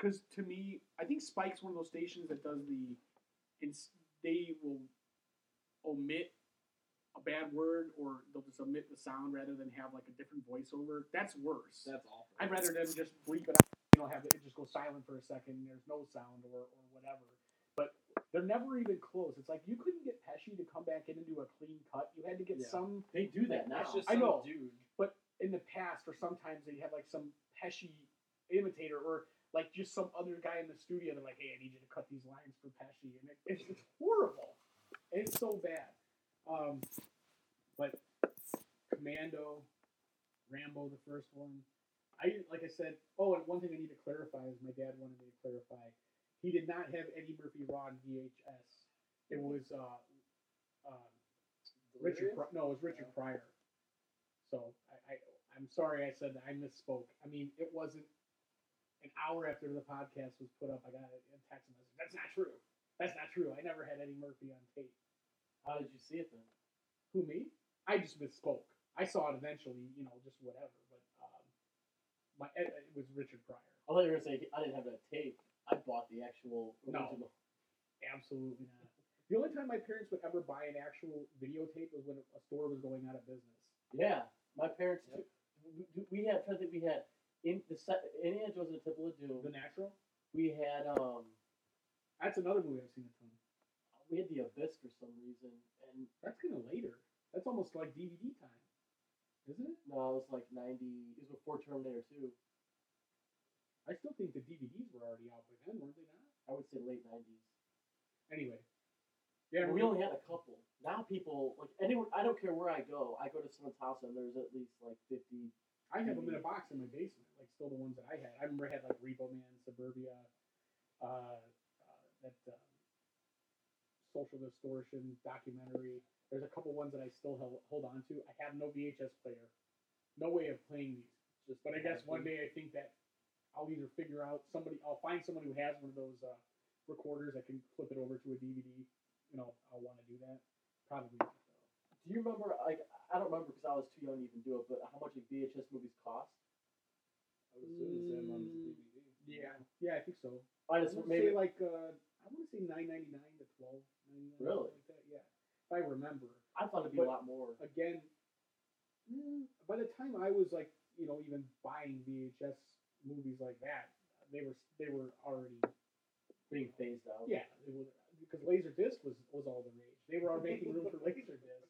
because to me, I think Spike's one of those stations that does the, it's, they will omit a bad word, or they'll just omit the sound rather than have like a different voiceover. That's worse. That's awful. I'd rather them just bleep it out. You know, have it just go silent for a second. And there's no sound or, or whatever. But they're never even close. It's like you couldn't get Pesci to come back in and do a clean cut. You had to get yeah. some. They do that now. That's just some I know, dude. But in the past, or sometimes they had like some Pesci imitator, or like just some other guy in the studio. They're like, "Hey, I need you to cut these lines for Pesci," and it, it's, it's horrible. It's so bad. Um, but Commando, Rambo, the first one. I like I said. Oh, and one thing I need to clarify is my dad wanted me to clarify. He did not have Eddie Murphy Raw on V H S. It was uh, uh, Richard. Pri- no, it was Richard yeah. Pryor. So I, I, I'm sorry I said that. I misspoke. I mean, it wasn't an hour after the podcast was put up. I got a text message. That's not true. That's not true. I never had Eddie Murphy on tape. How did you see it then? Who, me? I just misspoke. I saw it eventually, you know, just whatever. But um, my it, it was Richard Pryor. I thought you were saying I didn't have that tape. I bought the actual original. No, absolutely not. The only time my parents would ever buy an actual videotape was when a store was going out of business. Yeah, my parents. Yep. Too, we had. I think we had in the Indiana Jones and the Temple of Doom. The Natural. We had. Um, That's another movie I've seen a ton. We had The Abyss for some reason, and that's kind of later. That's almost like D V D time, isn't it? No, it was like ninety. It was before Terminator two. I still think the D V Ds were already out by then, weren't they not? I would say late nineties. Anyway, yeah, well, we only had a couple. Now people like anyone. I don't care where I go. I go to someone's house and there's at least like fifty. I have them in a box in my basement, like still the ones that I had. I remember I had like Repo Man, Suburbia, uh, uh that. Uh, Social Distortion, documentary. There's a couple ones that I still hold on to. I have no V H S player. No way of playing these. Just, but I guess one day I think that I'll either figure out somebody, I'll find someone who has one of those uh, recorders that can flip it over to a D V D. You know, I'll want to do that. Probably not, though. Do you remember, like, I don't remember because I was too young to even do it, but how much a V H S movies cost? I would assume the same amount as a D V D. Yeah. Yeah, I think so. I just I maybe say like, uh, I want to say nine ninety-nine to twelve. Really? Like that. Yeah. If I remember. I thought it'd be but a lot more. Again, by the time I was like, you know, even buying V H S movies like that, they were they were already being phased out. Yeah, they were, because Laserdisc was was all the rage. They were all making room for Laserdisc.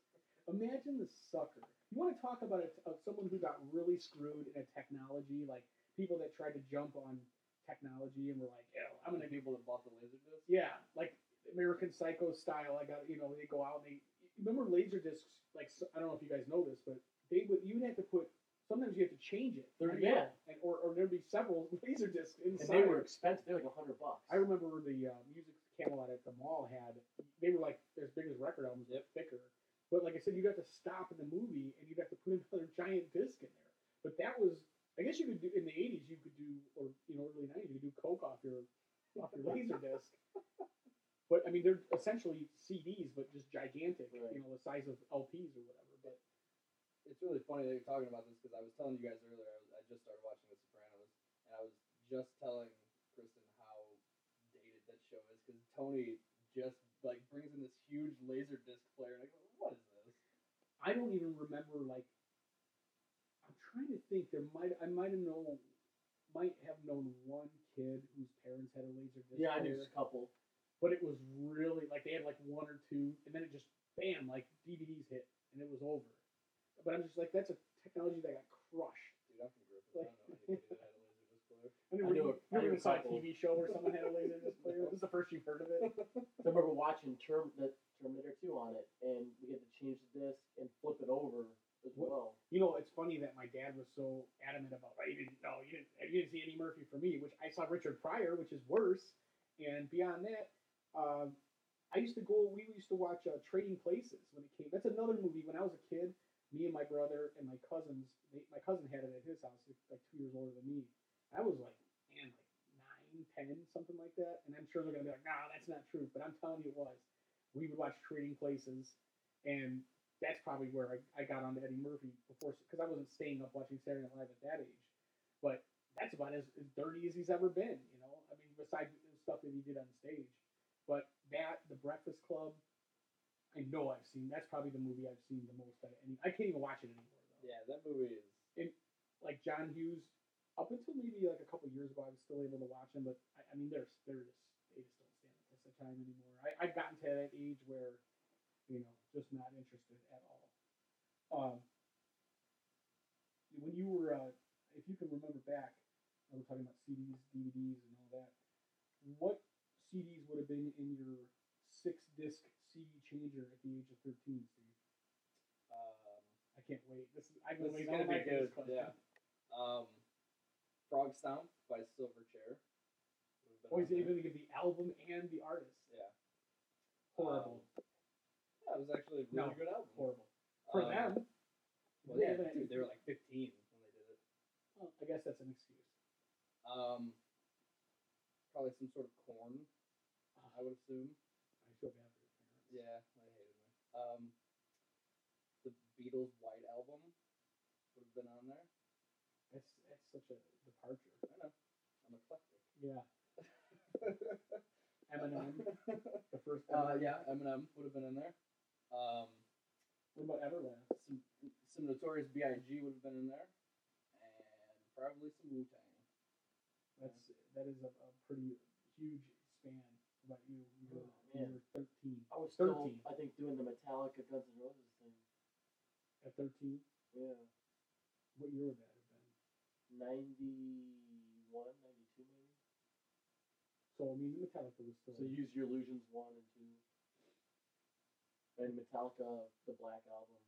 Imagine the sucker. You want to talk about a, of someone who got really screwed in a technology, like people that tried to jump on technology and were like, yeah, I'm gonna be able to bought the Laserdisc. Yeah, like. American Psycho style, I got, you know, they go out and they, remember Laserdiscs, like, I don't know if you guys know this, but they would, you'd have to put, sometimes you have to change it. There, yeah. And, or, or there'd be several Laserdiscs inside. And they were expensive, they were like a hundred bucks. I remember the uh, Music Camelot at the mall had, they were like as big as record albums, yep. Thicker. But like I said, you'd have to stop in the movie and you'd have to put another giant disc in there. But that was, I guess you could do, in the eighties, you could do, or, you know, early nineties, you could do coke off your, off your Laserdisc. But, I mean, they're essentially C Ds, but just gigantic, right. You know, the size of L Ps or whatever. But it's really funny that you're talking about this, because I was telling you guys earlier, I, was, I just started watching The Sopranos, and I was just telling Kristen how dated that show is, because Tony just, like, brings in this huge Laserdisc player, and I go, what is this? I don't even remember, like, I'm trying to think, there might, I might have known, might have known one kid whose parents had a Laserdisc player. Yeah, I knew a couple. But it was really, like, they had, like, one or two, and then it just, bam, like, D V Ds hit, and it was over. But I'm just like, that's a technology that got crushed. Dude, I can grip it. Like, I don't know anybody that had a laser disc player. I never, I knew a, never I even saw a T V show where someone had a laser disc player. This is the first you've heard of it. I remember watching Term, the Terminator two on it, and we had to change the disc and flip it over as well. You know, it's funny that my dad was so adamant about, I didn't know, you didn't, you didn't see Eddie Murphy for me, which I saw Richard Pryor, which is worse. And beyond that, uh, I used to go, we used to watch uh, Trading Places when it came. That's another movie. When I was a kid, me and my brother and my cousins, they, my cousin had it at his house, like two years older than me. I was like, man, like nine, ten, something like that. And I'm sure they're going to be like, nah, that's not true. But I'm telling you it was. We would watch Trading Places, and that's probably where I, I got on to Eddie Murphy before, because I wasn't staying up watching Saturday Night Live at that age. But that's about as, as dirty as he's ever been, you know? I mean, besides the stuff that he did on stage. But that, The Breakfast Club, I know I've seen. That's probably the movie I've seen the most. Any, I can't even watch it anymore, though. Yeah, that movie is. It, like, John Hughes, up until maybe like a couple years ago, I was still able to watch him, but I, I mean, they're, they're just, they just don't stand the test of time anymore. I, I've gotten to that age where, you know, just not interested at all. Um, when you were, uh, if you can remember back, I was talking about C Ds, D V Ds, and all that. What C Ds would have been in your six-disc C D changer at the age of thirteen, Steve? Um, I can't wait. This is, I've been waiting all night for this question. Yeah. Um, Frog Stomp by Silverchair. Always able to give the album and the artist. Yeah. Horrible. Um, That was actually a really no, good album. Horrible. For um, them. Well, yeah, they, dude, they were like fifteen when they did it. Well, I guess that's an excuse. Um, Probably some sort of Corn, uh, I would assume. I feel bad for your parents. Yeah, I hated them. Um, The Beatles' White Album would have been on there. That's, that's such a departure. I know. I'm eclectic. Yeah. Eminem. The first one. Uh, yeah, Eminem would have been in there. Um, what about Everlast? Some, some Notorious B I G would have been in there, and probably some Wu-Tang. That's yeah. That is a, a pretty huge span. What about you? You were, oh, you were thirteen. I was thirteen. Still, I think, doing the Metallica Guns N' Roses thing. At thirteen? Yeah. What year would that have been? ninety-one, ninety-two maybe. So I mean, Metallica was still. So Use Your Illusions one and two. And Metallica, the Black Album,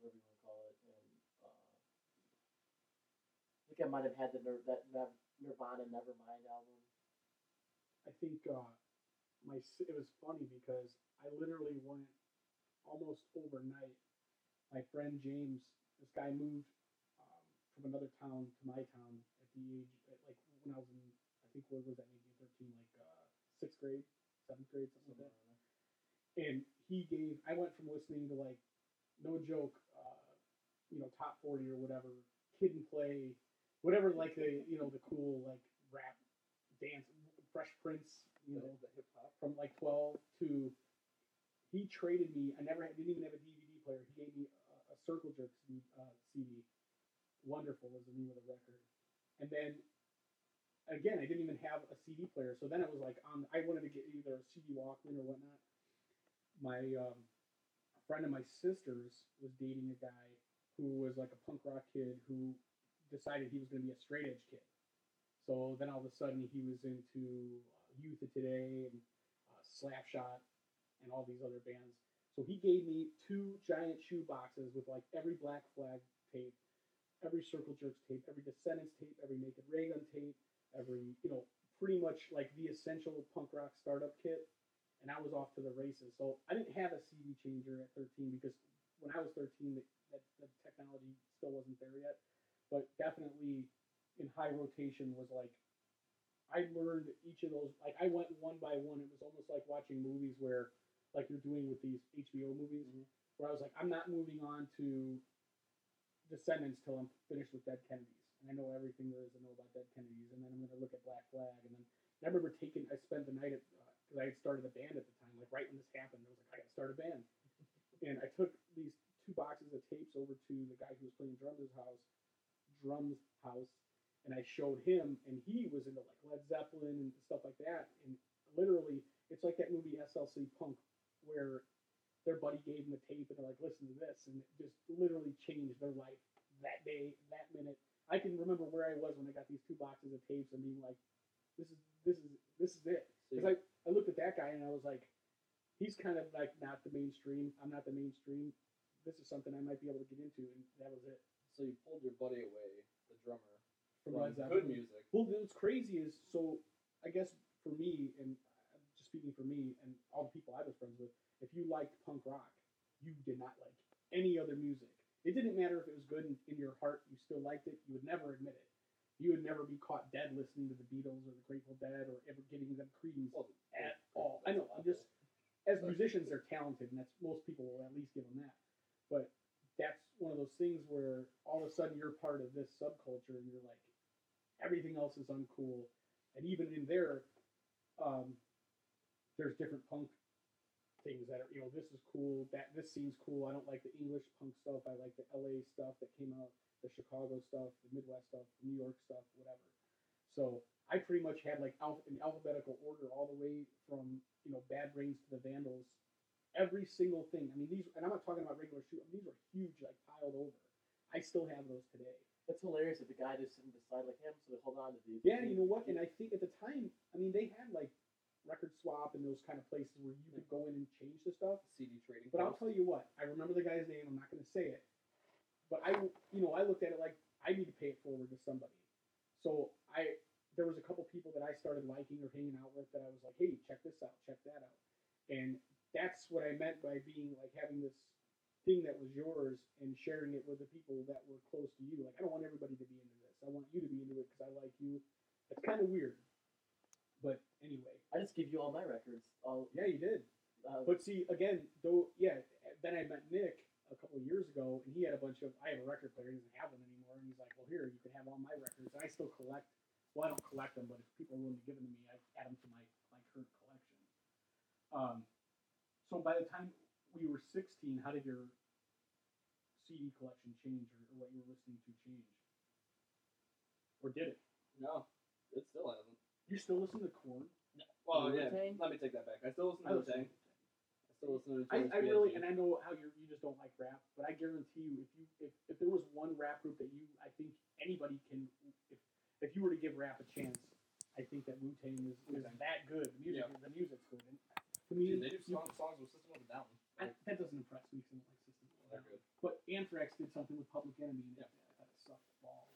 whatever you want to call it, and uh, I think I might have had the Nir- that Nev- Nirvana Nevermind album. I think uh, my it was funny because I literally went almost overnight. My friend James, this guy moved um, from another town to my town at the age at, like when I was in, I think what was that maybe thirteen, like uh, sixth grade, seventh grade, something like that. And he gave, I went from listening to like, no joke, uh, you know, Top forty or whatever, Kid and Play, whatever, like the, you know, the cool like rap, dance, Fresh Prince, you know, the hip hop, from like twelve to, he traded me, I never had, didn't even have a D V D player, he gave me a, a Circle Jerk C D, uh, C D, Wonderful was the name of the record. And then, again, I didn't even have a C D player, so then I was like, on, I wanted to get either a C D Walkman or whatnot. My um, a friend of my sister's was dating a guy who was like a punk rock kid who decided he was going to be a straight edge kid. So then all of a sudden he was into uh, Youth of Today and uh, Slapshot and all these other bands. So he gave me two giant shoe boxes with like every Black Flag tape, every Circle Jerks tape, every Descendants tape, every Naked Raygun tape, every, you know, pretty much like the essential punk rock startup kit, and I was off to the races. So I didn't have a C D changer at thirteen because when I was thirteen, the, that, the technology still wasn't there yet, but definitely in high rotation was like, I learned each of those, like I went one by one. It was almost like watching movies where, like you're doing with these H B O movies, mm-hmm. where I was like, I'm not moving on to Descendants till I'm finished with Dead Kennedys. And I know everything there is to know about Dead Kennedys, and then I'm going to look at Black Flag, and then I remember taking, I spent the night at, because uh, I had started a band at the time, like right when this happened, I was like, I got to start a band, and I took these two boxes of tapes over to the guy who was playing drums at his house, drums house, and I showed him, and he was into like Led Zeppelin and stuff like that, and literally, it's like that movie S L C Punk, where their buddy gave him a tape, and they're like, listen to this, and it just literally changed their life that day, that minute. I can remember where I was when I got these two boxes of tapes and being like, "This is this is this is it." Because I, I looked at that guy and I was like, "He's kind of like not the mainstream. I'm not the mainstream. this is something I might be able to get into, and that was it. So you pulled your buddy away, the drummer, from, from good music. Well, what's crazy is, so I guess for me, and just speaking for me and all the people I was friends with, if you liked punk rock, you did not like any other music. It didn't matter if it was good in, in your heart, you still liked it, you would never admit it. You would never be caught dead listening to the Beatles or the Grateful Dead or ever getting them credence well, at all. I know, I'm just, as musicians, they're talented, and that's, most people will at least give them that. But that's one of those things where all of a sudden you're part of this subculture, and you're like, everything else is uncool. And even in there, um, there's different punk things that are, you know, this is cool, that this seems cool. I don't like the English punk stuff. I like the L A stuff that came out. The Chicago stuff, the Midwest stuff, the New York stuff, whatever. So I pretty much had like al- in alphabetical order all the way from, you know, Bad Brains to the Vandals, every single thing. I mean, these, and I'm not talking about regular shoes. I mean, these were huge, like piled over. I still have those today. That's hilarious that the guy just sitting beside like him, so they hold on to these. Yeah, you know what? And I think at the time, I mean, they had like Record Swap and those kind of places where you could go in and change the stuff. C D trading. But I'll tell you what, I remember the guy's name. I'm not going to say it. But I, you know, I looked at it like I need to pay it forward to somebody. So I, there was a couple people that I started liking or hanging out with that I was like, hey, check this out, check that out. And that's what I meant by being like having this thing that was yours and sharing it with the people that were close to you. Like, I don't want everybody to be into this. I want you to be into it because I like you. It's kind of weird. But anyway. I just gave you all my records. All yeah, you did. Uh, but see, again, though, yeah, then I met Nick a couple of years ago, and he had a bunch of, I have a record player, he doesn't have one anymore, and he's like, well, here, you can have all my records. And I still collect, well, I don't collect them, but if people are willing to give them to me, I add them to my, my current collection. Um, so by the time we were sixteen, how did your C D collection change, or, or what you were listening to change? Or did it? No, it still hasn't. You still listen to Korn? No. Well, yeah, let me take that back. I still listen to Roseanne. So I, I really, and I know how you you just don't like rap, but I guarantee you, if you if, if there was one rap group that you, I think anybody can, if if you were to give rap a chance, I think that Wu-Tang is, is that good. The music, yeah. the music's good. And to me, dude, they do song, you, songs with System of a Down. I, that doesn't impress me because I don't like System of a Down. Good. But Anthrax did something with Public Enemy, and yeah. I thought it sucked balls.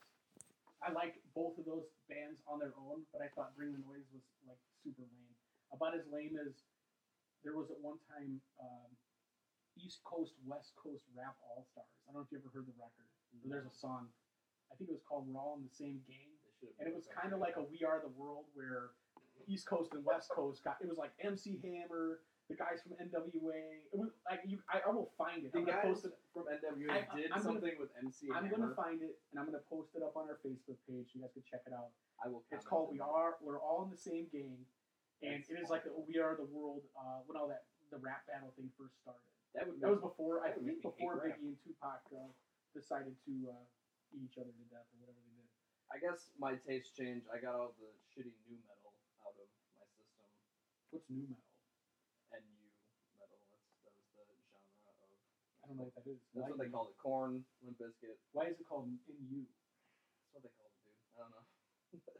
I like both of those bands on their own, but I thought Bring the Noise was like super lame, about as lame as. There was at one time um, East Coast, West Coast Rap All-Stars. I don't know if you ever heard the record. Mm-hmm. There's a song, I think it was called We're All in the Same Gang. And it was kind of like a We Are the World where East Coast and West Coast got, it was like M C Hammer, the guys from N W A. It was like, you, I, I will find it. The guys from N W A I, did I'm something gonna, with M C I'm Hammer. I'm going to find it, and I'm going to post it up on our Facebook page. You guys can check it out. I will. It's called We Are, We're All in the Same Gang. And it is like the We Are the World, uh, when all that, the rap battle thing first started. That, would that was before, that I think before Biggie and Tupac uh, decided to uh, eat each other to death or whatever they did. I guess my taste changed. I got all the shitty new metal out of my system. What's new metal? And new metal. That's, that was the genre of... I don't know what that is. That's Why what they called it. Korn, Limp Bizkit. Why is it called N U? That's what they called it, dude. I don't know.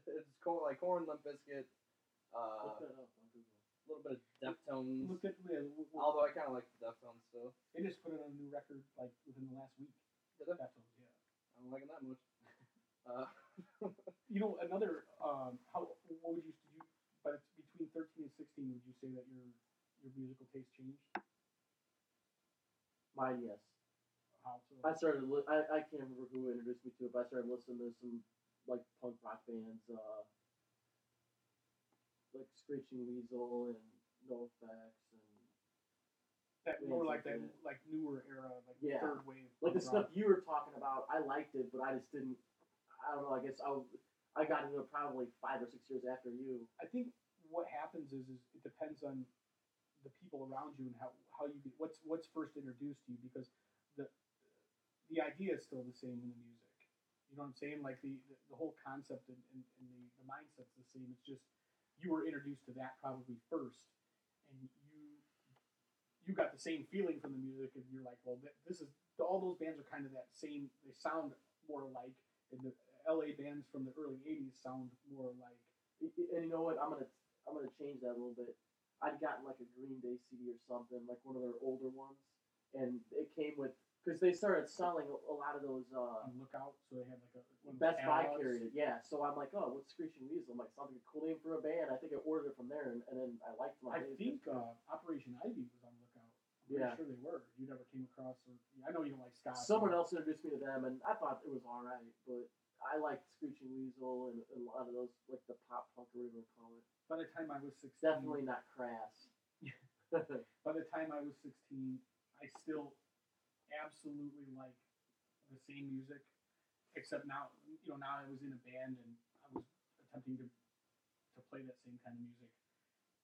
It's called, like Korn, Limp Bizkit. Uh, a little bit of Deftones. Look at, yeah, look, look. Although I kind of like the Deftones still. They just put it on a new record like within the last week. Yeah, Deftones, yeah. I don't like it that much. Uh, you know, another. Um, how what would you did you? By between thirteen and sixteen, would you say that your your musical taste changed? Mine, yes. How so? I started. Li- I I can't remember who introduced me to it, but I started listening to some like punk rock bands. Uh, Like Screeching Weasel and NoFX and that more like that like newer era, like yeah. third wave. Like the stuff you were talking about, I liked it, but I just didn't. I don't know. I guess I was, I got into it probably five or six years after you. I think what happens is is it depends on the people around you and how how you get, what's what's first introduced to you, because the the idea is still the same in the music. You know what I'm saying? Like the the, the whole concept and, and, and the the mindset's the same. It's just you were introduced to that probably first, and you you got the same feeling from the music, and you're like, well, this is all those bands are kind of that same. They sound more alike, and the L A bands from the early eighties sound more alike. And you know what? I'm gonna I'm gonna change that a little bit. I'd gotten like a Green Day C D or something, like one of their older ones, and it came with because they started selling a lot of those. Uh, Lookout, so they had like a one Best Buy carried it, yeah. So I'm like, oh, what's Screeching Weasel? I'm like, sounds like a cool name for a band. I think I ordered it from there, and, and then I liked them. I think uh, Operation Ivy was on Lookout. I'm yeah. sure they were. You never came across, or I know you don't like Scott. Someone else introduced me to them, and I thought it was all right, but I liked Screeching Weasel and, and a lot of those, like the pop punk or whatever you call it. By the time I was sixteen, definitely not Crass. By the time I was sixteen, I still absolutely like the same music, except now, you know, now I was in a band and I was attempting to to play that same kind of music.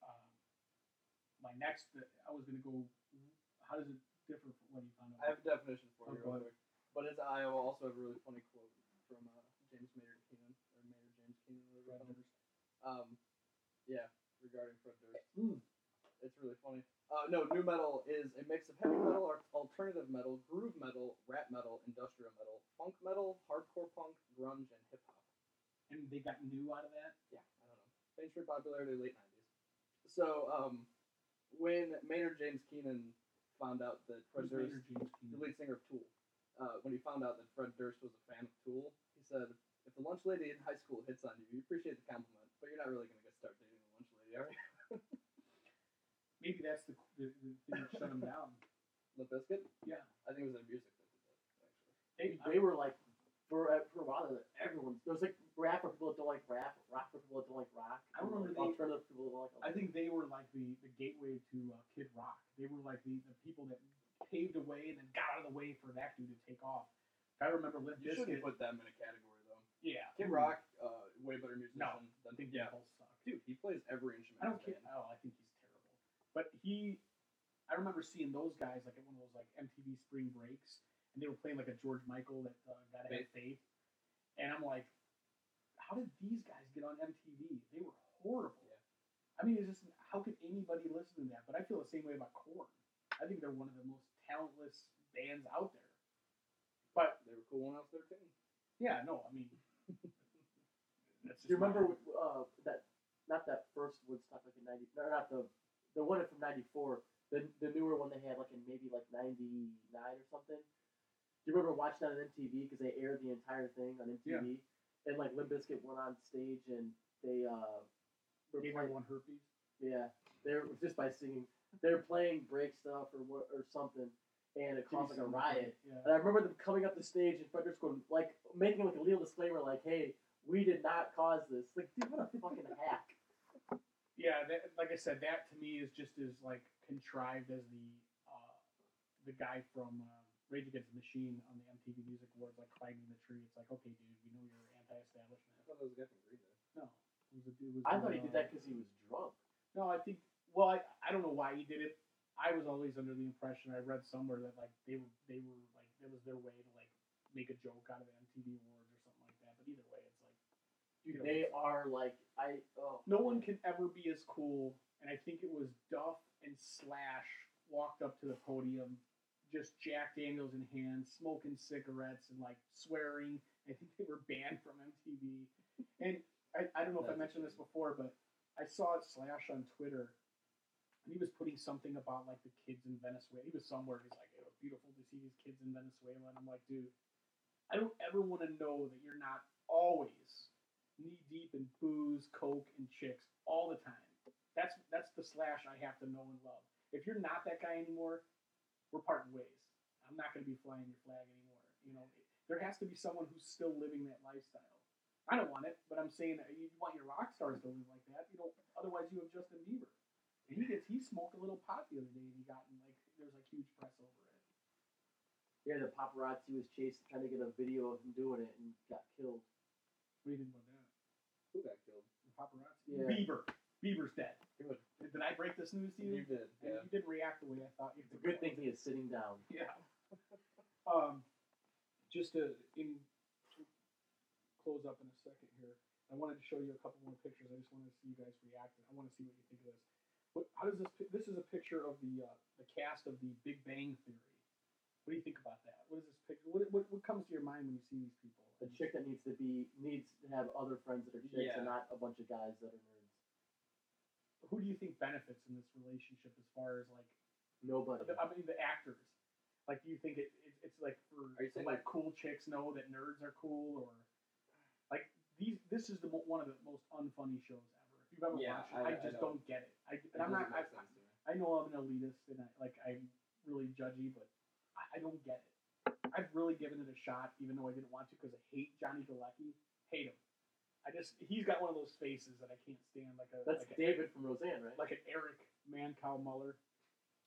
Um, my next, I was going to go. How does it differ from what you found out? I have a definition for you, okay. But it's I also have a really funny quote from uh, James Maynard Keenan or Maynard James Keenan, Fred Durst. Um, yeah, regarding Fred Durst, mm. it's really funny. Uh, no, nu metal is a mix of heavy metal, alternative metal, groove metal, rap metal, industrial metal, funk metal, hardcore punk, grunge, and hip hop. And they got new out of that? Yeah, I don't know. Thanks for popularity late nineties. So, um, when Maynard James Keenan found out that Fred Durst, the lead singer of Tool, uh, when he found out that Fred Durst was a fan of Tool, he said, "If the lunch lady in high school hits on you, you appreciate the compliment, but you're not really going to start dating the lunch lady, are you?" Maybe that's the, the, the thing that shut them down. The Biscuit? Yeah. I think it was their music that did that, actually. They, they were like, for, for a while, everyone, there was like rap for people that don't like rap, rock for people that don't like rock. I remember like alternative people that don't like I think they were like the, the gateway to uh, Kid Rock. They were like the, the people that paved the way and then got out of the way for that dude to take off. I remember Limp Bizkit. You shouldn't put them in a category, though. Yeah. Kid mm-hmm. Rock, uh, way better musician no, than Big yeah. Devil suck. Dude, he plays every instrument. I don't care. Oh, I think he's But he, I remember seeing those guys like at one of those like M T V Spring Breaks, and they were playing like a George Michael that uh, Gotta Have Faith, and I'm like, how did these guys get on M T V? They were horrible. Yeah. I mean, it's just how could anybody listen to that? But I feel the same way about Korn. I think they're one of the most talentless bands out there. But they were cool when I was thirteen. Yeah, no, I mean, that's just do you remember uh, that? Not that first Woodstock like in ninety, or not the. The one from ninety-four, the the newer one they had like in maybe like ninety-nine or something. Do you remember watching that on M T V because they aired the entire thing on M T V? Yeah. And like Limp Bizkit went on stage and they uh were they playing one herpes. Yeah, they were just by singing. They were playing break stuff or what or something, and it caused like a riot. Yeah. And I remember them coming up the stage and Frederick's going like making like a little disclaimer like, "Hey, we did not cause this." Like, dude, what a fucking hack. Yeah, that, like I said, that to me is just as like contrived as the uh, the guy from uh, Rage Against the Machine on the M T V Music Awards, like climbing the tree. It's like, okay, dude, we know you're anti-establishment. I thought that was a guy from Green Day. No, it was a dude. Was I thought he did that because he was drunk. No, I think. Well, I, I don't know why he did it. I was always under the impression I read somewhere that like they were they were like that was their way to like make a joke out of the M T V Awards or something like that. But either way, it's like. Dude, they are like I. Oh. No one can ever be as cool, and I think it was Duff and Slash walked up to the podium, just Jack Daniels in hand, smoking cigarettes and like swearing. I think they were banned from M T V. And I, I don't know if I mentioned this before, but I saw Slash on Twitter, and he was putting something about like the kids in Venezuela. He was somewhere. He's like, it was beautiful to see these kids in Venezuela, and I'm like, dude, I don't ever want to know that you're not always. Knee deep in booze, coke, and chicks all the time. That's that's the Slash I have to know and love. If you're not that guy anymore, we're parting ways. I'm not going to be flying your flag anymore. You know, there has to be someone who's still living that lifestyle. I don't want it, but I'm saying that you want your rock stars to live like that. You know, otherwise you have Justin Bieber, and he gets he smoked a little pot the other day, and he got in like there's like huge press over it. Yeah, the paparazzi was chased trying to get a video of him doing it and got killed. What do you think about that? Who got killed? The paparazzi. Yeah. Bieber. Bieber's dead. Good. Did I break this news to you? You did. Yeah. And you didn't react the way I thought. It's a good thing he is sitting down. Yeah. um, just to in to close up in a second here, I wanted to show you a couple more pictures. I just wanted to see you guys react. I want to see what you think of this. What? How does this? This is a picture of the uh, the cast of the Big Bang Theory. What do you think about that? What is this picture? What what, what comes to your mind when you see these people? A chick that needs to be needs to have other friends that are chicks yeah. and not a bunch of guys that are nerds. Who do you think benefits in this relationship as far as like nobody? I mean the actors. Like, do you think it, it it's like for some, like, cool chicks know that nerds are cool, or like these? This is the mo- one of the most unfunny shows ever. If you've ever yeah, watched it, I, I just I don't get it. I and it I'm not. I, I know I'm an elitist, and I, like I'm really judgy, but I, I don't get it. I've really given it a shot, even though I didn't want to, because I hate Johnny Galecki. Hate him. I just, he's got one of those faces that I can't stand. Like a That's like David a, from Roseanne, right? Like an Eric Mancow Muller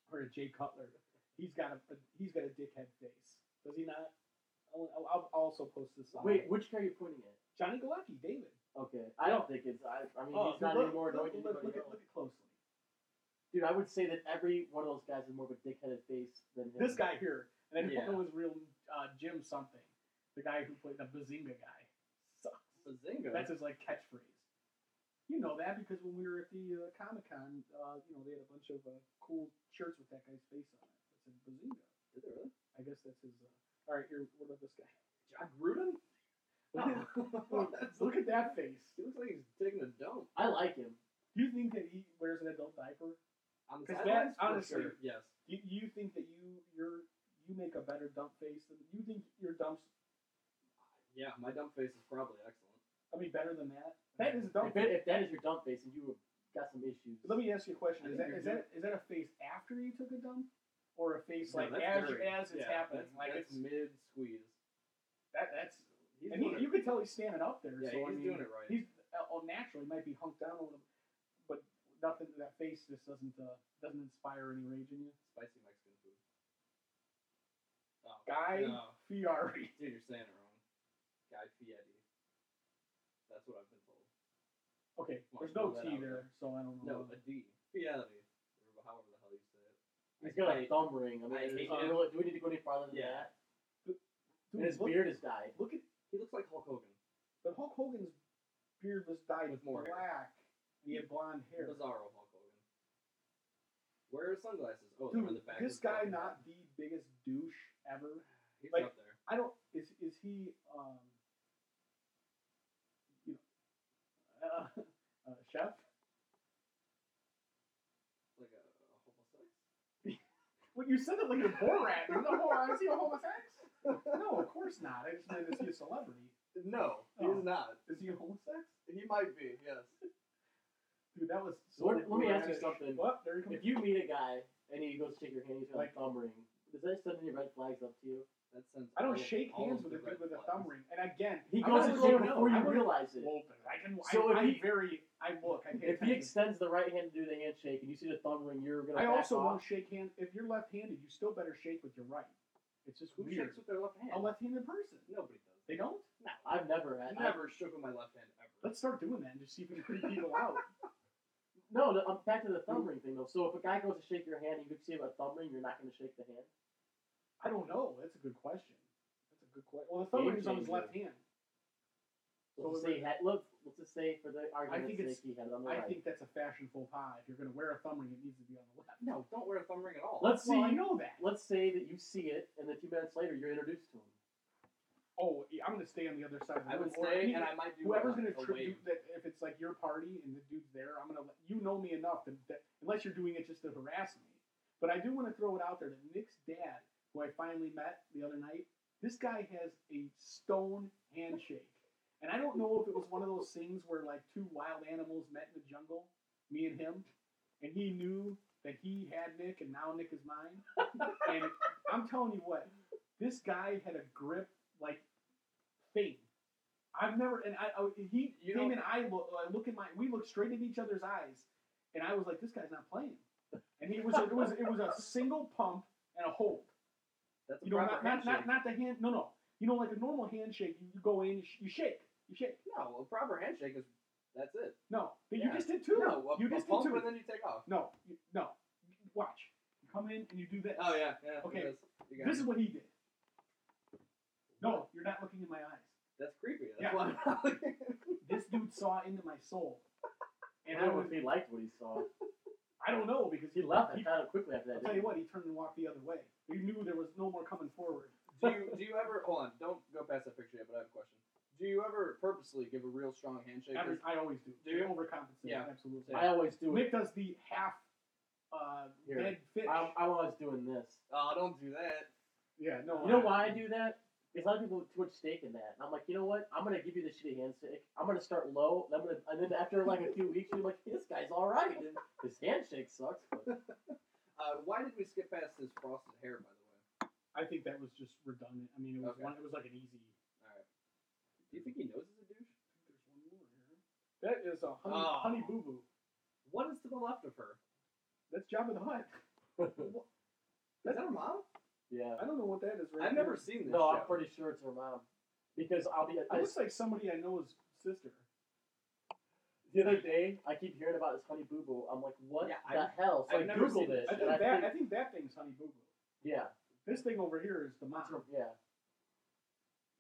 or a Jay Cutler. He's got a, a he's got a dickhead face. Does he not? I'll, I'll also post this on. Wait, which guy are you pointing at? Johnny Galecki, David. Okay. I don't think it's, I, I mean, oh, he's not look, anymore. Look, look, look, at, look at closely. Dude, I would say that every one of those guys is more of a dickheaded face than him. This guy here. And then yeah. one was real uh, Jim something, the guy who played the Bazinga guy. Sucks. Bazinga. That's his like catchphrase. You know that because when we were at the uh, Comic Con, uh, you know they had a bunch of uh, cool shirts with that guy's face on it. It said Bazinga. Did they really? I guess that's his. Uh... All right, here. What about this guy? John Gruden. Oh. Look at that face. He looks like he's taking a dump. I like him. Do you think that he wears an adult diaper? Because that's honestly, sure. yes. Do you, you think that you you're You make a better dump face than you think your dumps. Yeah, my dump face is probably excellent. I mean, better than that. That is a dump. If, face. If that is your dump face, and you have got some issues. Let me ask you a question: Is that is, that is that a face after you took a dump, or a face no, like as very, as it's yeah, happening? That's, like that's it's mid squeeze. That that's. He's and he, you could tell he's standing up there. Yeah, so he's I mean, doing it right. He's oh, naturally might be hunked down a little, but nothing. That face just doesn't uh, doesn't inspire any rage in you. Spicy Mexican food. Guy no. Fieri. Dude, you're saying it wrong. Guy Fieri. That's what I've been told. Okay, well, there's no T there, there, so I don't know. No, a D. Fieri. Or however the hell you say it. He's got a thumb ring. I mean, I uh, do we need to go any farther than yeah. that? Dude, and his look, beard is dyed. Look at, he looks like Hulk Hogan. But Hulk Hogan's beard was dyed with more black. Hair. He had blonde hair. Bizarro Hulk Hogan. Where are his sunglasses? Oh, dude, on the back. This guy not the biggest douche ever. He's like, up there. I don't. Is is he? Um, you know, uh, uh, chef. Like a, a homosex? Well, you said it like a Borat. You know, Borat, is he a homosex? No, of course not. I just meant is he a celebrity? No, he oh. is not. Is he a homosex? He might be. Yes. Dude, that was. So what, let me ask you something. What? There you if you meet a guy and he goes to shake your hand, he's got like, a thumb ring. Does that send any red flags up to you? That sends. I don't shake hands with a with a thumb ring. And again, he goes to shake before you realize it. I can. So I, if he, I very, I look. I if he extends the right hand to do the handshake, and you see the thumb ring, you're gonna. I also off. won't shake hands. If you're left-handed, you still better shake with your right. It's just who weird. shakes with their left hand? A left-handed person. Nobody does. They don't. No, I've never had. Never I've, shook with my left hand ever. Let's start doing that and just see if we can creep people out. No, no, back to the thumb ring thing, though. So if a guy goes to shake your hand and you can see him a thumb ring, you're not going to shake the hand? I don't know. That's a good question. That's a good question. Well, the thumb ring is on his left hand. So let's, say had, look, let's just say for the argument's sake he had it on the I right. I think that's a fashion faux pas. If you're going to wear a thumb ring, it needs to be on the left. No, don't wear a thumb ring at all. Let's well, see. I know that. Let's say that you see it, and then a few minutes later you're introduced to him. Oh, I'm going to stay on the other side of the room. I would stay, and I might do whoever's going to trip you, that if it's like your party and the dude's there, I'm going to let you know me enough that, that unless you're doing it just to harass me. But I do want to throw it out there that Nick's dad, who I finally met the other night, this guy has a stone handshake. And I don't know if it was one of those things where like two wild animals met in the jungle, me and him, and he knew that he had Nick and now Nick is mine. And I'm telling you what, this guy had a grip like fame. I've never, and I, I he, you him know, and I look, I look in my, we look straight in each other's eyes, and I was like, this guy's not playing. And he was, a, it was, it was a single pump and a hold. That's you a know, not, not, not, not the hand, no, no. You know, like a normal handshake, you go in, you shake, you shake. No, a proper handshake is, that's it. No, but yeah. you just did two. No, a, you just a pump did two. And then you take off. No, you, no. Watch. You come in and you do this. Oh, yeah, yeah. Okay, this is what he did. No, you're not looking in my eyes. That's creepy. That's yeah. why I'm not looking. This dude saw into my soul. And I don't know if he liked what he saw. I don't know because he, he left it kind of quickly after that. I'll tell you what, he turned and walked the other way. He knew there was no more coming forward. Do you do you ever hold on, don't go past that picture yet, but I have a question. Do you ever purposely give a real strong handshake? I, I always do. Do you overcompensate? Yeah, absolutely. I always do Nick it. Nick does the half uh dead fish. I, I'm always doing this. Oh, don't do that. Yeah, no. You know why I do that? Because a lot of people put too much stake in that. And I'm like, you know what? I'm going to give you the shitty handshake. I'm going to start low. And, I'm gonna, and then after like a few weeks, you're like, hey, this guy's all right. And his handshake sucks. But... Uh, why did we skip past his frosted hair, by the way? I think that was just redundant. I mean, it was okay. one. It was like an easy. All right. Do you think he knows he's a douche? I think there's one more here. That is a honey, oh. honey boo boo. What is to the left of her? That's Jabba the Hutt. Is that her mom? Yeah. I don't know what that is. Right I've here. never seen this. No, show. I'm pretty sure it's her mom. Because I'll be. It looks like somebody I know's sister. The other day, I keep hearing about this Honey Boo Boo. I'm like, what yeah, the I, hell? So I've I never Googled seen it. I think, that, I, think, I think that thing's Honey Boo Boo. Yeah. This thing over here is the mom. Her, yeah.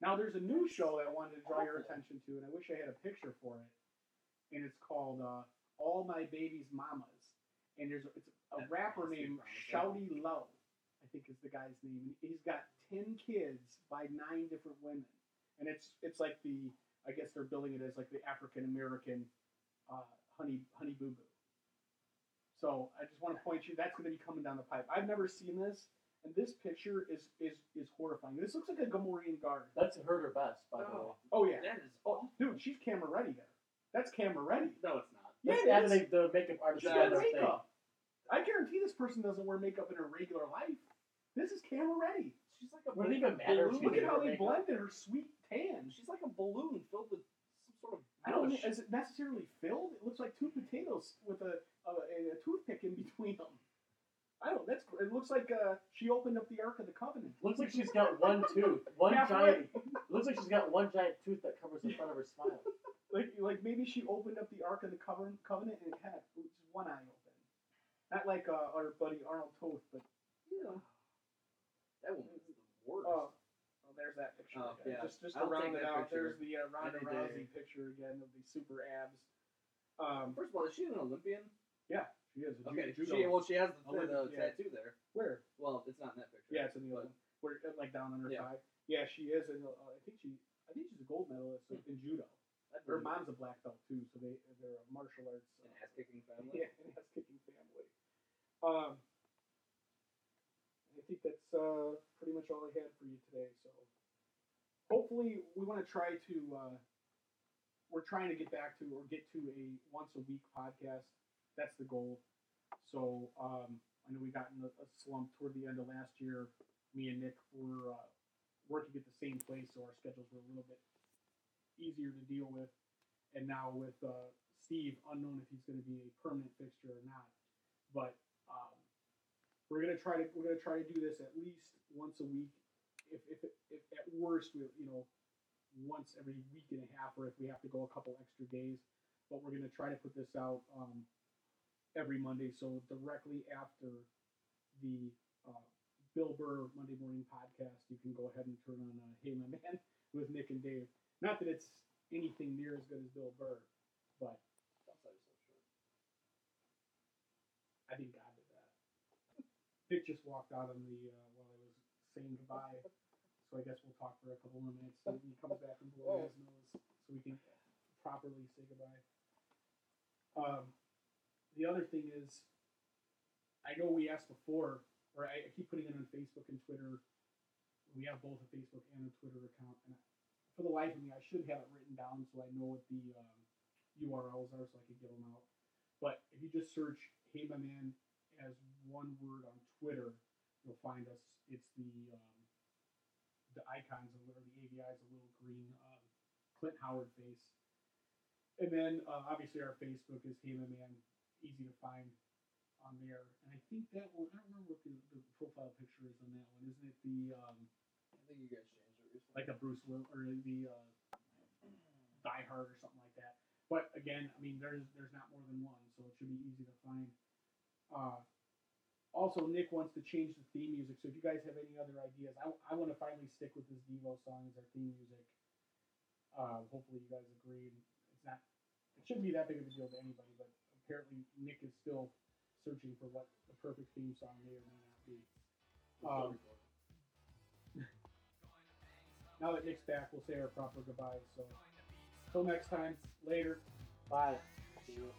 Now, there's a new show that I wanted to draw your attention to, and I wish I had a picture for it. And it's called uh, All My Baby's Mamas. And there's a, it's a That's rapper named Shouty Low, I think is the guy's name. He's got ten kids by nine different women. And it's it's like the, I guess they're billing it as like the African-American Uh, honey, honey boo boo. So I just want to point you. That's going to be coming down the pipe. I've never seen this, and this picture is is is horrifying. This looks like a Gamorrean guard. That's her best, by the way. Oh yeah. That is. Oh, dude, she's camera ready there. That's camera ready. No, it's not. Yeah, that's it is. The makeup artist. That's makeup. Thing. I guarantee this person doesn't wear makeup in her regular life. This is camera ready. She's like a. What even matter? Look at how they blended her sweet tan. She's like a balloon filled with. Sort of I don't know, is it necessarily filled? It looks like two potatoes with a a, a toothpick in between them. I don't. That's. It looks like uh, she opened up the Ark of the Covenant. Looks like she's got one tooth, one giant. Looks like she's got one giant tooth that covers the front of her smile. Like like maybe she opened up the Ark of the Covenant and it had just one eye open. Not like uh, our buddy Arnold Toth, but you know. That one is the worst. Uh, There's that picture. Oh, yeah. Just, just to round it out, picture. There's the uh, Ronda Rousey picture again of the super abs. Um, First of all, is she an Olympian? Yeah, she is. Okay, judo. She, well, she has the, the yeah. tattoo there. Where? Well, it's not in that picture. Yeah, it's in the other one. Like down on her yeah. thigh. Yeah, she is. And uh, I think she, I think she's a gold medalist hmm. in judo. That'd her mom's good. a black belt too, so they they're a martial arts. Uh, an ass kicking family. Yeah, an ass kicking family. Um. I think that's uh, pretty much all I had for you today. So hopefully we want to try to, uh, we're trying to get back to or get to a once a week podcast. That's the goal. So um, I know we got in a, a slump toward the end of last year. Me and Nick were uh, working at the same place, so our schedules were a little bit easier to deal with. And now with uh, Steve, unknown if he's going to be a permanent fixture or not. But um, We're gonna try to we're gonna try to do this at least once a week. If if, if at worst, we you know once every week and a half, or if we have to go a couple extra days. But we're gonna try to put this out um, every Monday, so directly after the uh, Bill Burr Monday Morning Podcast, you can go ahead and turn on uh, Hey My Man with Nick and Dave. Not that it's anything near as good as Bill Burr, but I think. I Nick just walked out on the uh, while I was saying goodbye, so I guess we'll talk for a couple of minutes. So he comes back and blows his nose, so we can properly say goodbye. Um, the other thing is, I know we asked before, or I, I keep putting it on Facebook and Twitter. We have both a Facebook and a Twitter account, and for the life of me, I should have it written down so I know what the um, U R Ls are, so I can get them out. But if you just search "Hey My Man" as one word on Twitter, you'll find us. It's the um, the icons of, or the A V Is, a little green uh, Clint Howard face, and then uh, obviously our Facebook is Hey My Man, easy to find on there. And I think that one, I don't remember what the, the profile picture is on that one. Isn't it the? Um, I think you guys changed it recently. Like a Bruce Willis or the uh, Die Hard or something like that. But again, I mean, there's there's not more than one, so it should be easy to find. Uh, also, Nick wants to change the theme music, so if you guys have any other ideas, I, I want to finally stick with this Devo song as our theme music. Uh, hopefully you guys agree. It's not, it shouldn't be that big of a deal to anybody, but apparently Nick is still searching for what the perfect theme song may or may not be. Um, now that Nick's back, we'll say our proper goodbyes. So, till next time, later. Bye. See you.